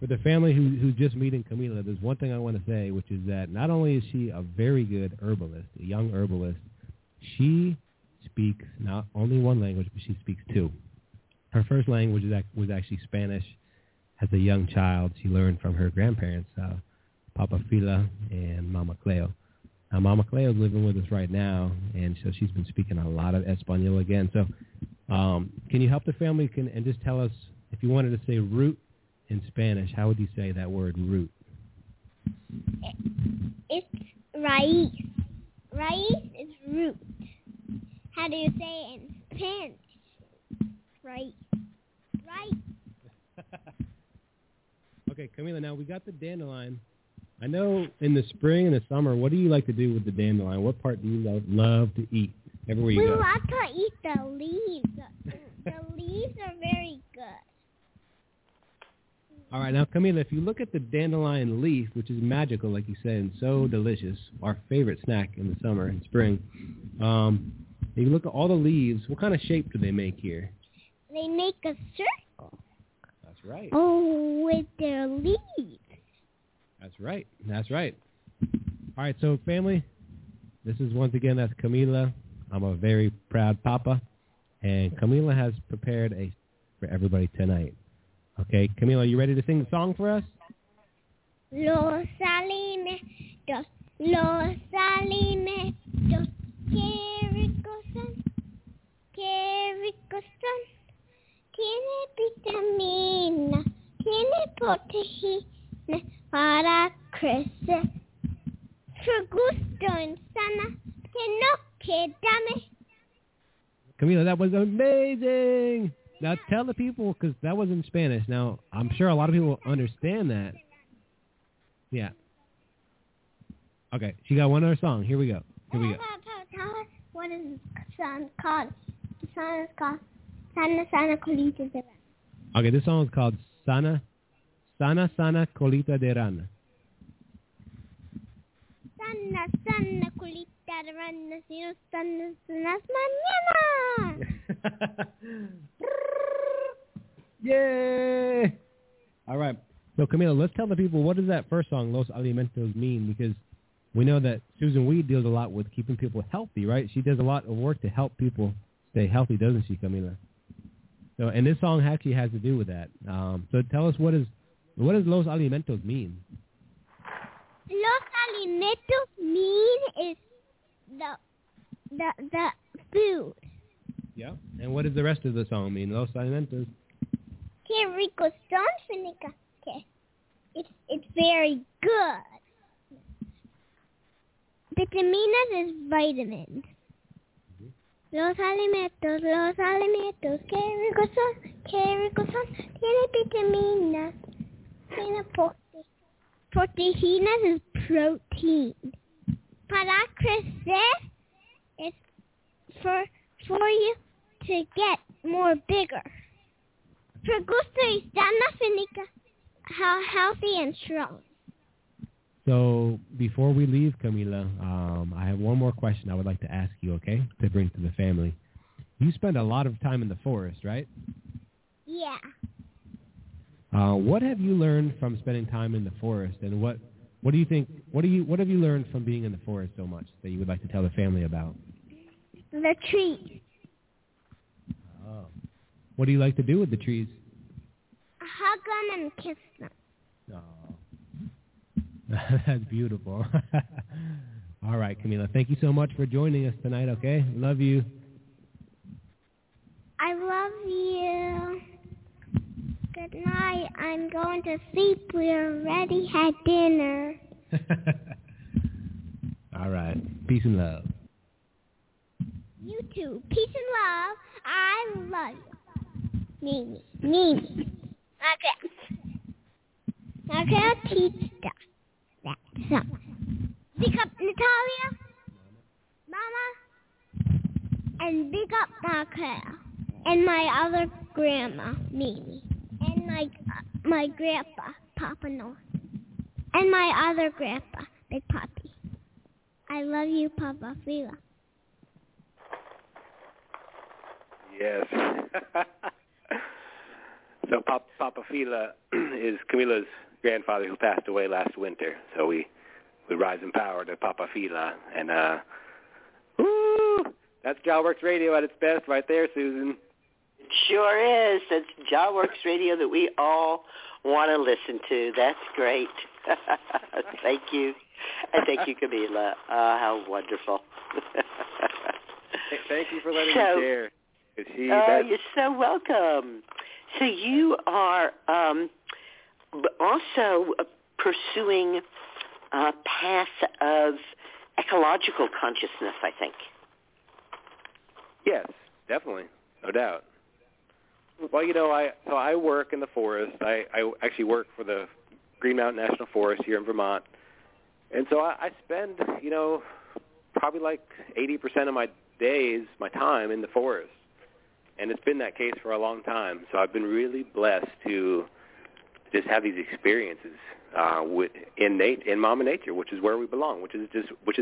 for the family who's just meeting Camila, there's one thing I want to say, which is that not only is she a very good herbalist, a young herbalist, she speaks not only one language, but she speaks two. Her first language was actually Spanish. As a young child, she learned from her grandparents, Papa Fila and Mama Cleo. Mama Cleo is living with us right now, and so she's been speaking a lot of Espanol again. So can you help the family and just tell us, if you wanted to say root in Spanish, how would you say that word, root? It's raíz. Raíz is root. How do you say it in Spanish? Right. Right. Okay, Camila, now we got the dandelion. I know in the spring and the summer, what do you like to do with the dandelion? What part do you love to eat everywhere you go? We love to eat the leaves. The leaves are very good. All right, now, Camila, if you look at the dandelion leaf, which is magical, like you said, and so delicious, our favorite snack in the summer and spring, if you look at all the leaves, what kind of shape do they make here? They make a circle. That's right. Oh, with their leaves. That's right. That's right. All right, so family, this is once again, that's Camila. I'm a very proud papa. And Camila has prepared a for everybody tonight. Okay, Camila, are you ready to sing the song for us? Los alimentos, que ricos son, que ricos son. Tiene vitamina, tiene proteína para crecer. Su gusto en sana, que no quedame. Camila, that was amazing. Now tell the people, because that was in Spanish. Now, I'm sure a lot of people understand that. Yeah. Okay, she got one other song. Here we go. Tell us what is the song called. The song is called Sana Sana Colita de Rana. Okay, this song is called Sana Colita de Rana. Sana Sana Colita. Yay! All right. So, Camila, let's tell the people, what does that first song, Los Alimentos, mean? Because we know that Susun Weed deals a lot with keeping people healthy, right? She does a lot of work to help people stay healthy, doesn't she, Camila? So, and this song actually has to do with that. So tell us, what does Los Alimentos mean? Los Alimentos mean is the food. Yeah. And what does the rest of the song mean? Los alimentos. Que rico son, Seneca. Okay. It's very good. Vitaminas is vitamins. Mm-hmm. Los alimentos, que rico son, tiene vitaminas, tiene proteínas is protein. Para crecer is for you to get more bigger. For gusto y sana, Finica, how healthy and strong. So before we leave, Camila, I have one more question I would like to ask you, okay, to bring to the family. You spend a lot of time in the forest, right? Yeah. What have you learned from spending time in the forest, and what do you think? What have you learned from being in the forest so much that you would like to tell the family about? The trees. Oh. What do you like to do with the trees? Hug them and kiss them. Oh, that's beautiful. All right, Camila, thank you so much for joining us tonight. Okay, love you. I love you. Good night. I'm going to sleep. We already had dinner. All right. Peace and love. You too. Peace and love. I love you. Mimi. Okay. Okay, I'll teach that song. Pick up Natalia, Mama, and pick up Maca, and my other grandma, Mimi. And my grandpa, Papa Noel. And my other grandpa, Big Poppy. I love you, Papa Fila. Yes. So Papa Fila is Camila's grandfather who passed away last winter. So we rise in power to Papa Fila. And that's Jah Works Radio at its best right there, Susan. Sure is. That's Jah Works Radio that we all want to listen to. That's great. Thank you. And thank you, Camila. How wonderful. Thank you for letting me share. Oh, you're so welcome. So you are also pursuing a path of ecological consciousness, I think. Yes, definitely. No doubt. Well, you know, I work in the forest. I actually work for the Green Mountain National Forest here in Vermont. And so I spend, you know, probably like 80% of my days, my time in the forest. And it's been that case for a long time. So I've been really blessed to just have these experiences in Mama Nature, which is where we belong, which is us. I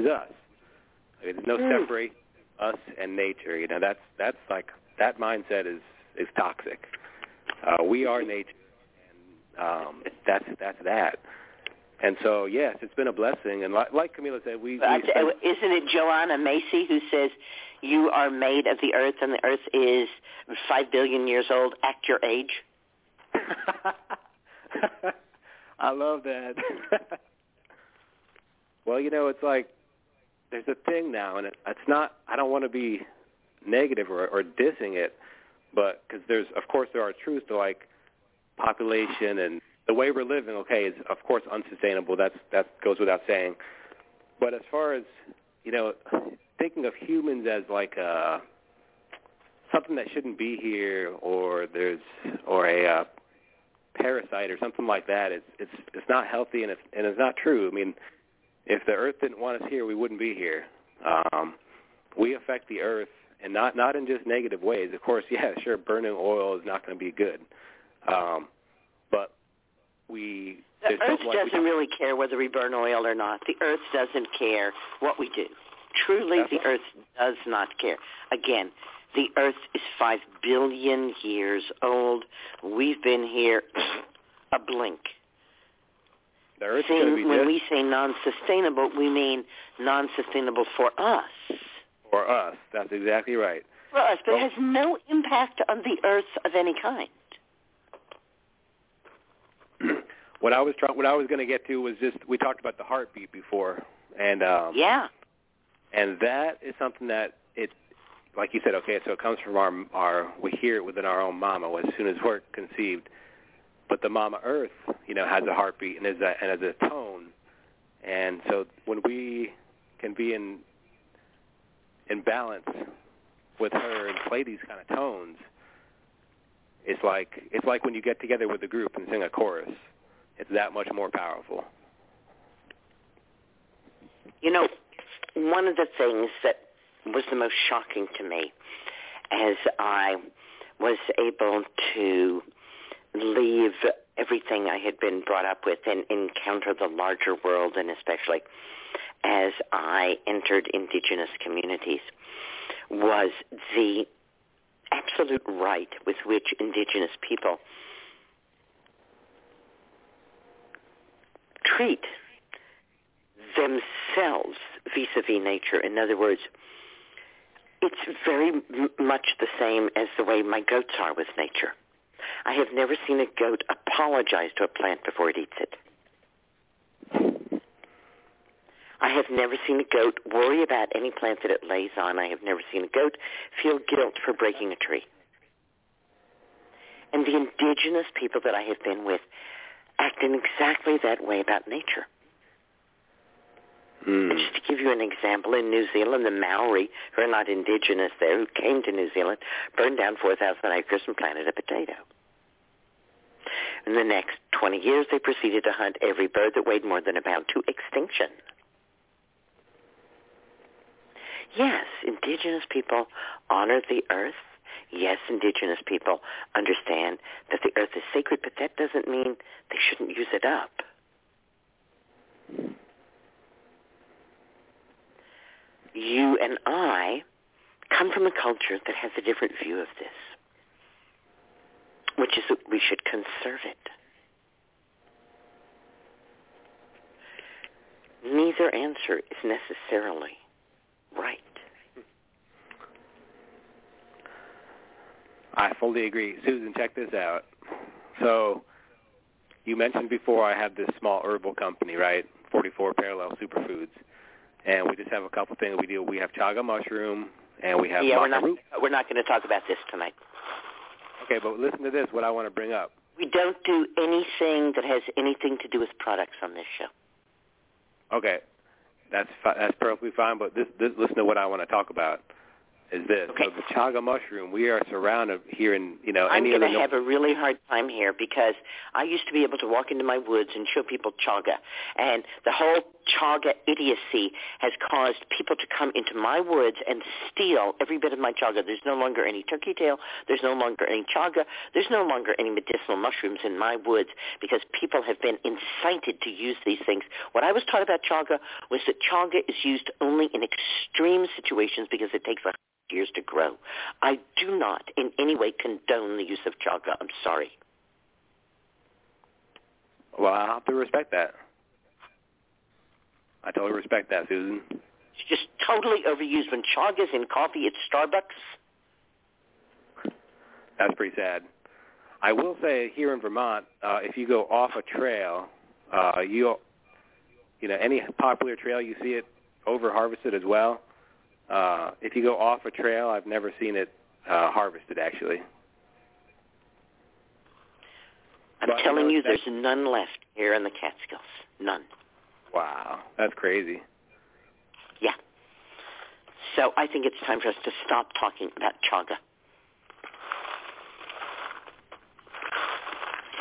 mean, there's no separate us and nature. You know, that's like that mindset is toxic. We are nature, and that's that. And so, yes, it's been a blessing. And like Camila said, isn't it Joanna Macy who says, you are made of the earth, and the earth is 5 billion years old. Act your age. I love that. Well, you know, it's like there's a thing now, and it's not – I don't want to be negative or dissing it, but because there's – of course there are truths to, like, population and – the way we're living, okay, is of course unsustainable. That goes without saying. But as far as, you know, thinking of humans as like something that shouldn't be here, or a parasite or something like that, it's not healthy and it's not true. I mean, if the Earth didn't want us here, we wouldn't be here. We affect the Earth, and not in just negative ways. Of course, yeah, sure, burning oil is not going to be good, but the Earth doesn't really care whether we burn oil or not. The Earth doesn't care what we do. Truly, the Earth does not care. Again, the Earth is 5 billion years old. We've been here a blink. The Earth is going to be when we say non-sustainable, we mean non-sustainable for us. For us. That's exactly right. For us, but it has no impact on the Earth of any kind. What I was going to get to was just we talked about the heartbeat before, and and that is something that it, like you said, okay, so it comes from our we hear it within our own mama as soon as we're conceived, but the Mama Earth, you know, has a heartbeat and has a tone, and so when we can be in balance with her and play these kind of tones, it's like when you get together with a group and sing a chorus. It's that much more powerful. You know, one of the things that was the most shocking to me as I was able to leave everything I had been brought up with and encounter the larger world, and especially as I entered indigenous communities, was the absolute right with which indigenous people treat themselves vis-a-vis nature. In other words, it's very much the same as the way my goats are with nature. I have never seen a goat apologize to a plant before it eats it. I have never seen a goat worry about any plant that it lays on. I have never seen a goat feel guilt for breaking a tree. And the indigenous people that I have been with act in exactly that way about nature. Mm. And just to give you an example, in New Zealand, the Maori, who are not indigenous there, who came to New Zealand, burned down 4,000 acres and planted a potato. In the next 20 years, they proceeded to hunt every bird that weighed more than a pound to extinction. Yes, indigenous people honor the earth. Yes, indigenous people understand that the earth is sacred, but that doesn't mean they shouldn't use it up. You and I come from a culture that has a different view of this, which is that we should conserve it. Neither answer is necessarily right. I fully agree. Susan, check this out. So you mentioned before I had this small herbal company, right, 44 Parallel Superfoods, and we just have a couple things we do. We have chaga mushroom, and we have maca root. We're not going to talk about this tonight. Okay, but listen to this, what I want to bring up. We don't do anything that has anything to do with products on this show. Okay, that's perfectly fine, but this, listen to what I want to talk about. Is this okay. So the chaga mushroom? We are surrounded here in I'm going to have a really hard time here because I used to be able to walk into my woods and show people chaga, and the whole chaga idiocy has caused people to come into my woods and steal every bit of my chaga. There's no longer any turkey tail. There's no longer any chaga. There's no longer any medicinal mushrooms in my woods because people have been incited to use these things. What I was taught about chaga was that chaga is used only in extreme situations because it takes years to grow. I do not in any way condone the use of chaga. I'm sorry. Well, I'll have to respect that. I totally respect that, Susan. It's just totally overused. When chaga's in coffee at Starbucks. That's pretty sad. I will say here in Vermont, if you go off a trail, any popular trail, you see it over-harvested as well. If you go off a trail, I've never seen it harvested, actually. I'm telling you, there's none left here in the Catskills. None. Wow, that's crazy. Yeah. So I think it's time for us to stop talking about chaga.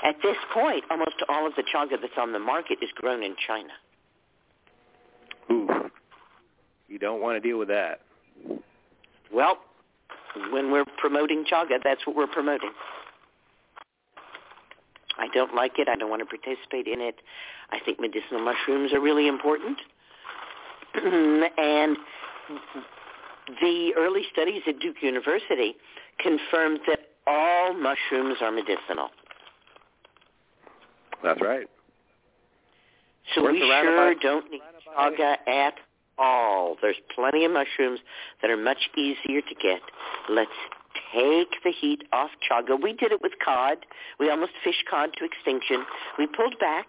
At this point, almost all of the chaga that's on the market is grown in China. Ooh. You don't want to deal with that. Well, when we're promoting chaga, that's what we're promoting. I don't like it. I don't want to participate in it. I think medicinal mushrooms are really important. And the early studies at Duke University confirmed that all mushrooms are medicinal. That's right. So we sure don't need chaga at all. There's plenty of mushrooms that are much easier to get. Let's take the heat off chaga. We did it with cod. We almost fished cod to extinction. We pulled back.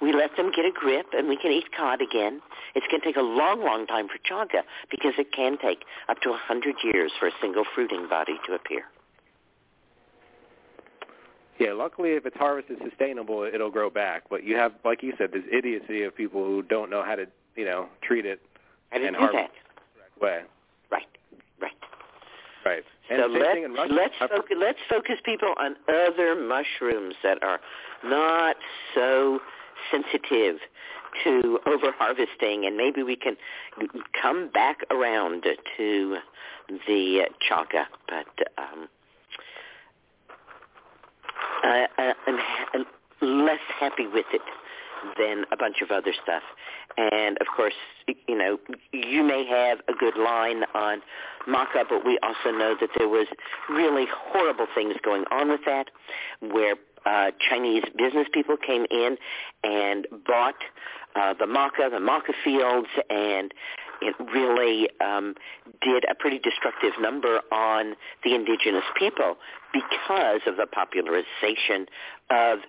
We let them get a grip, and we can eat cod again. It's going to take a long, long time for chaga because it can take up to 100 years for a single fruiting body to appear. Yeah, luckily if it's harvested sustainable, it'll grow back. But you have, like you said, this idiocy of people who don't know how to treat it and harvest it the correct way. Right. And so let's focus people on other mushrooms that are not so sensitive to over-harvesting, and maybe we can come back around to the chaga. But I'm less happy with it than a bunch of other stuff. And, of course, you may have a good line on maca, but we also know that there was really horrible things going on with that, where Chinese business people came in and bought the maca fields, and it really did a pretty destructive number on the indigenous people because of the popularization of,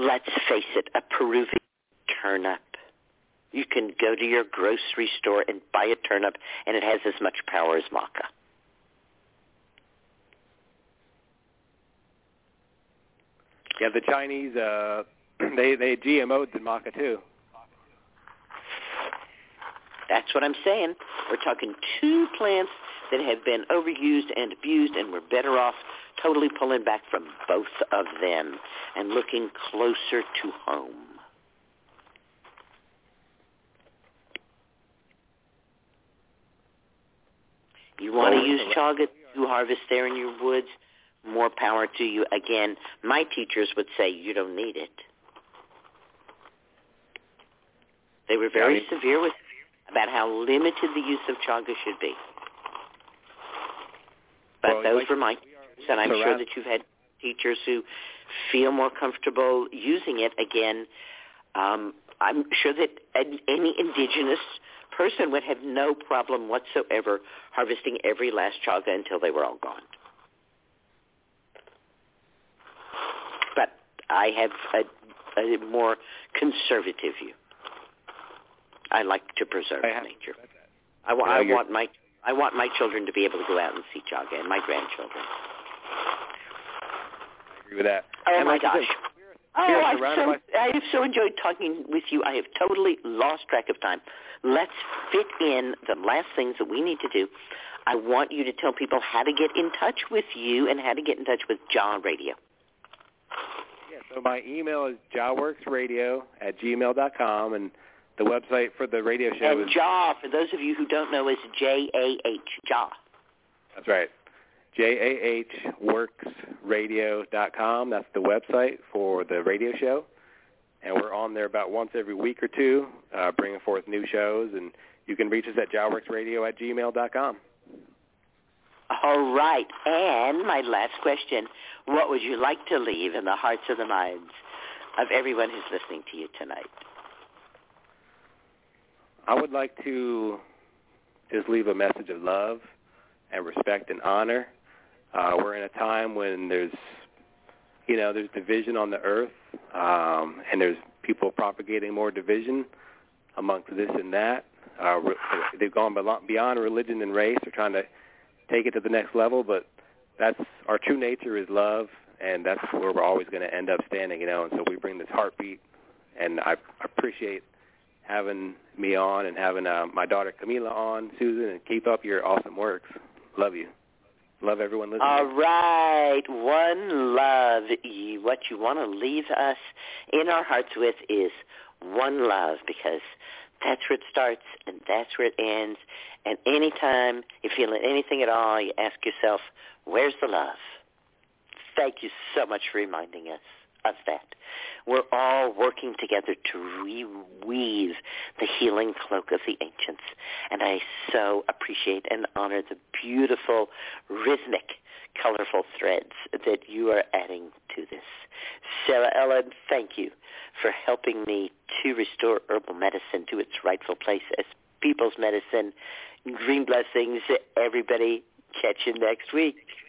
let's face it, a Peruvian turnip. You can go to your grocery store and buy a turnip, and it has as much power as maca. Yeah, the Chinese, they GMO'd the maca, too. That's what I'm saying. We're talking two plants that have been overused and abused, and we're better off totally pulling back from both of them and looking closer to home. You want to use chaga to harvest there in your woods, more power to you. Again, my teachers would say you don't need it. They were very severe about how limited the use of chaga should be. But those were my teachers, and I'm sure that you've had teachers who feel more comfortable using it. Again, I'm sure that any indigenous person would have no problem whatsoever harvesting every last chaga until they were all gone. But I have a more conservative view. I like to preserve nature. I want my children to be able to go out and see chaga, and my grandchildren. I agree with that. Oh, my gosh. I have so enjoyed talking with you. I have totally lost track of time. Let's fit in the last things that we need to do. I want you to tell people how to get in touch with you and how to get in touch with Jah Radio. Yeah, so my email is jahworksradio@gmail.com, and the website for the radio show is... Jah, for those of you who don't know, is J-A-H, Jah. That's right. jahworksradio.com. That's the website for the radio show. And we're on there about once every week or two, bringing forth new shows. And you can reach us at jahworksradio@gmail.com. All right. And my last question, what would you like to leave in the hearts and the minds of everyone who's listening to you tonight? I would like to just leave a message of love and respect and honor. We're in a time when there's division on the earth, and there's people propagating more division amongst this and that. They've gone beyond religion and race. They're trying to take it to the next level, but that's our true nature is love, and that's where we're always going to end up standing, and so we bring this heartbeat, and I appreciate having me on and having my daughter Camila on, Susan, and keep up your awesome works. Love you. Love everyone listening. All right. One love. What you want to leave us in our hearts with is one love, because that's where it starts and that's where it ends. And anytime you're feeling anything at all, you ask yourself, where's the love? Thank you so much for reminding us of that. We're all working together to reweave the healing cloak of the ancients. And I so appreciate and honor the beautiful, rhythmic, colorful threads that you are adding to this. Sarah Ellen, thank you for helping me to restore herbal medicine to its rightful place as people's medicine. Green blessings, everybody. Catch you next week.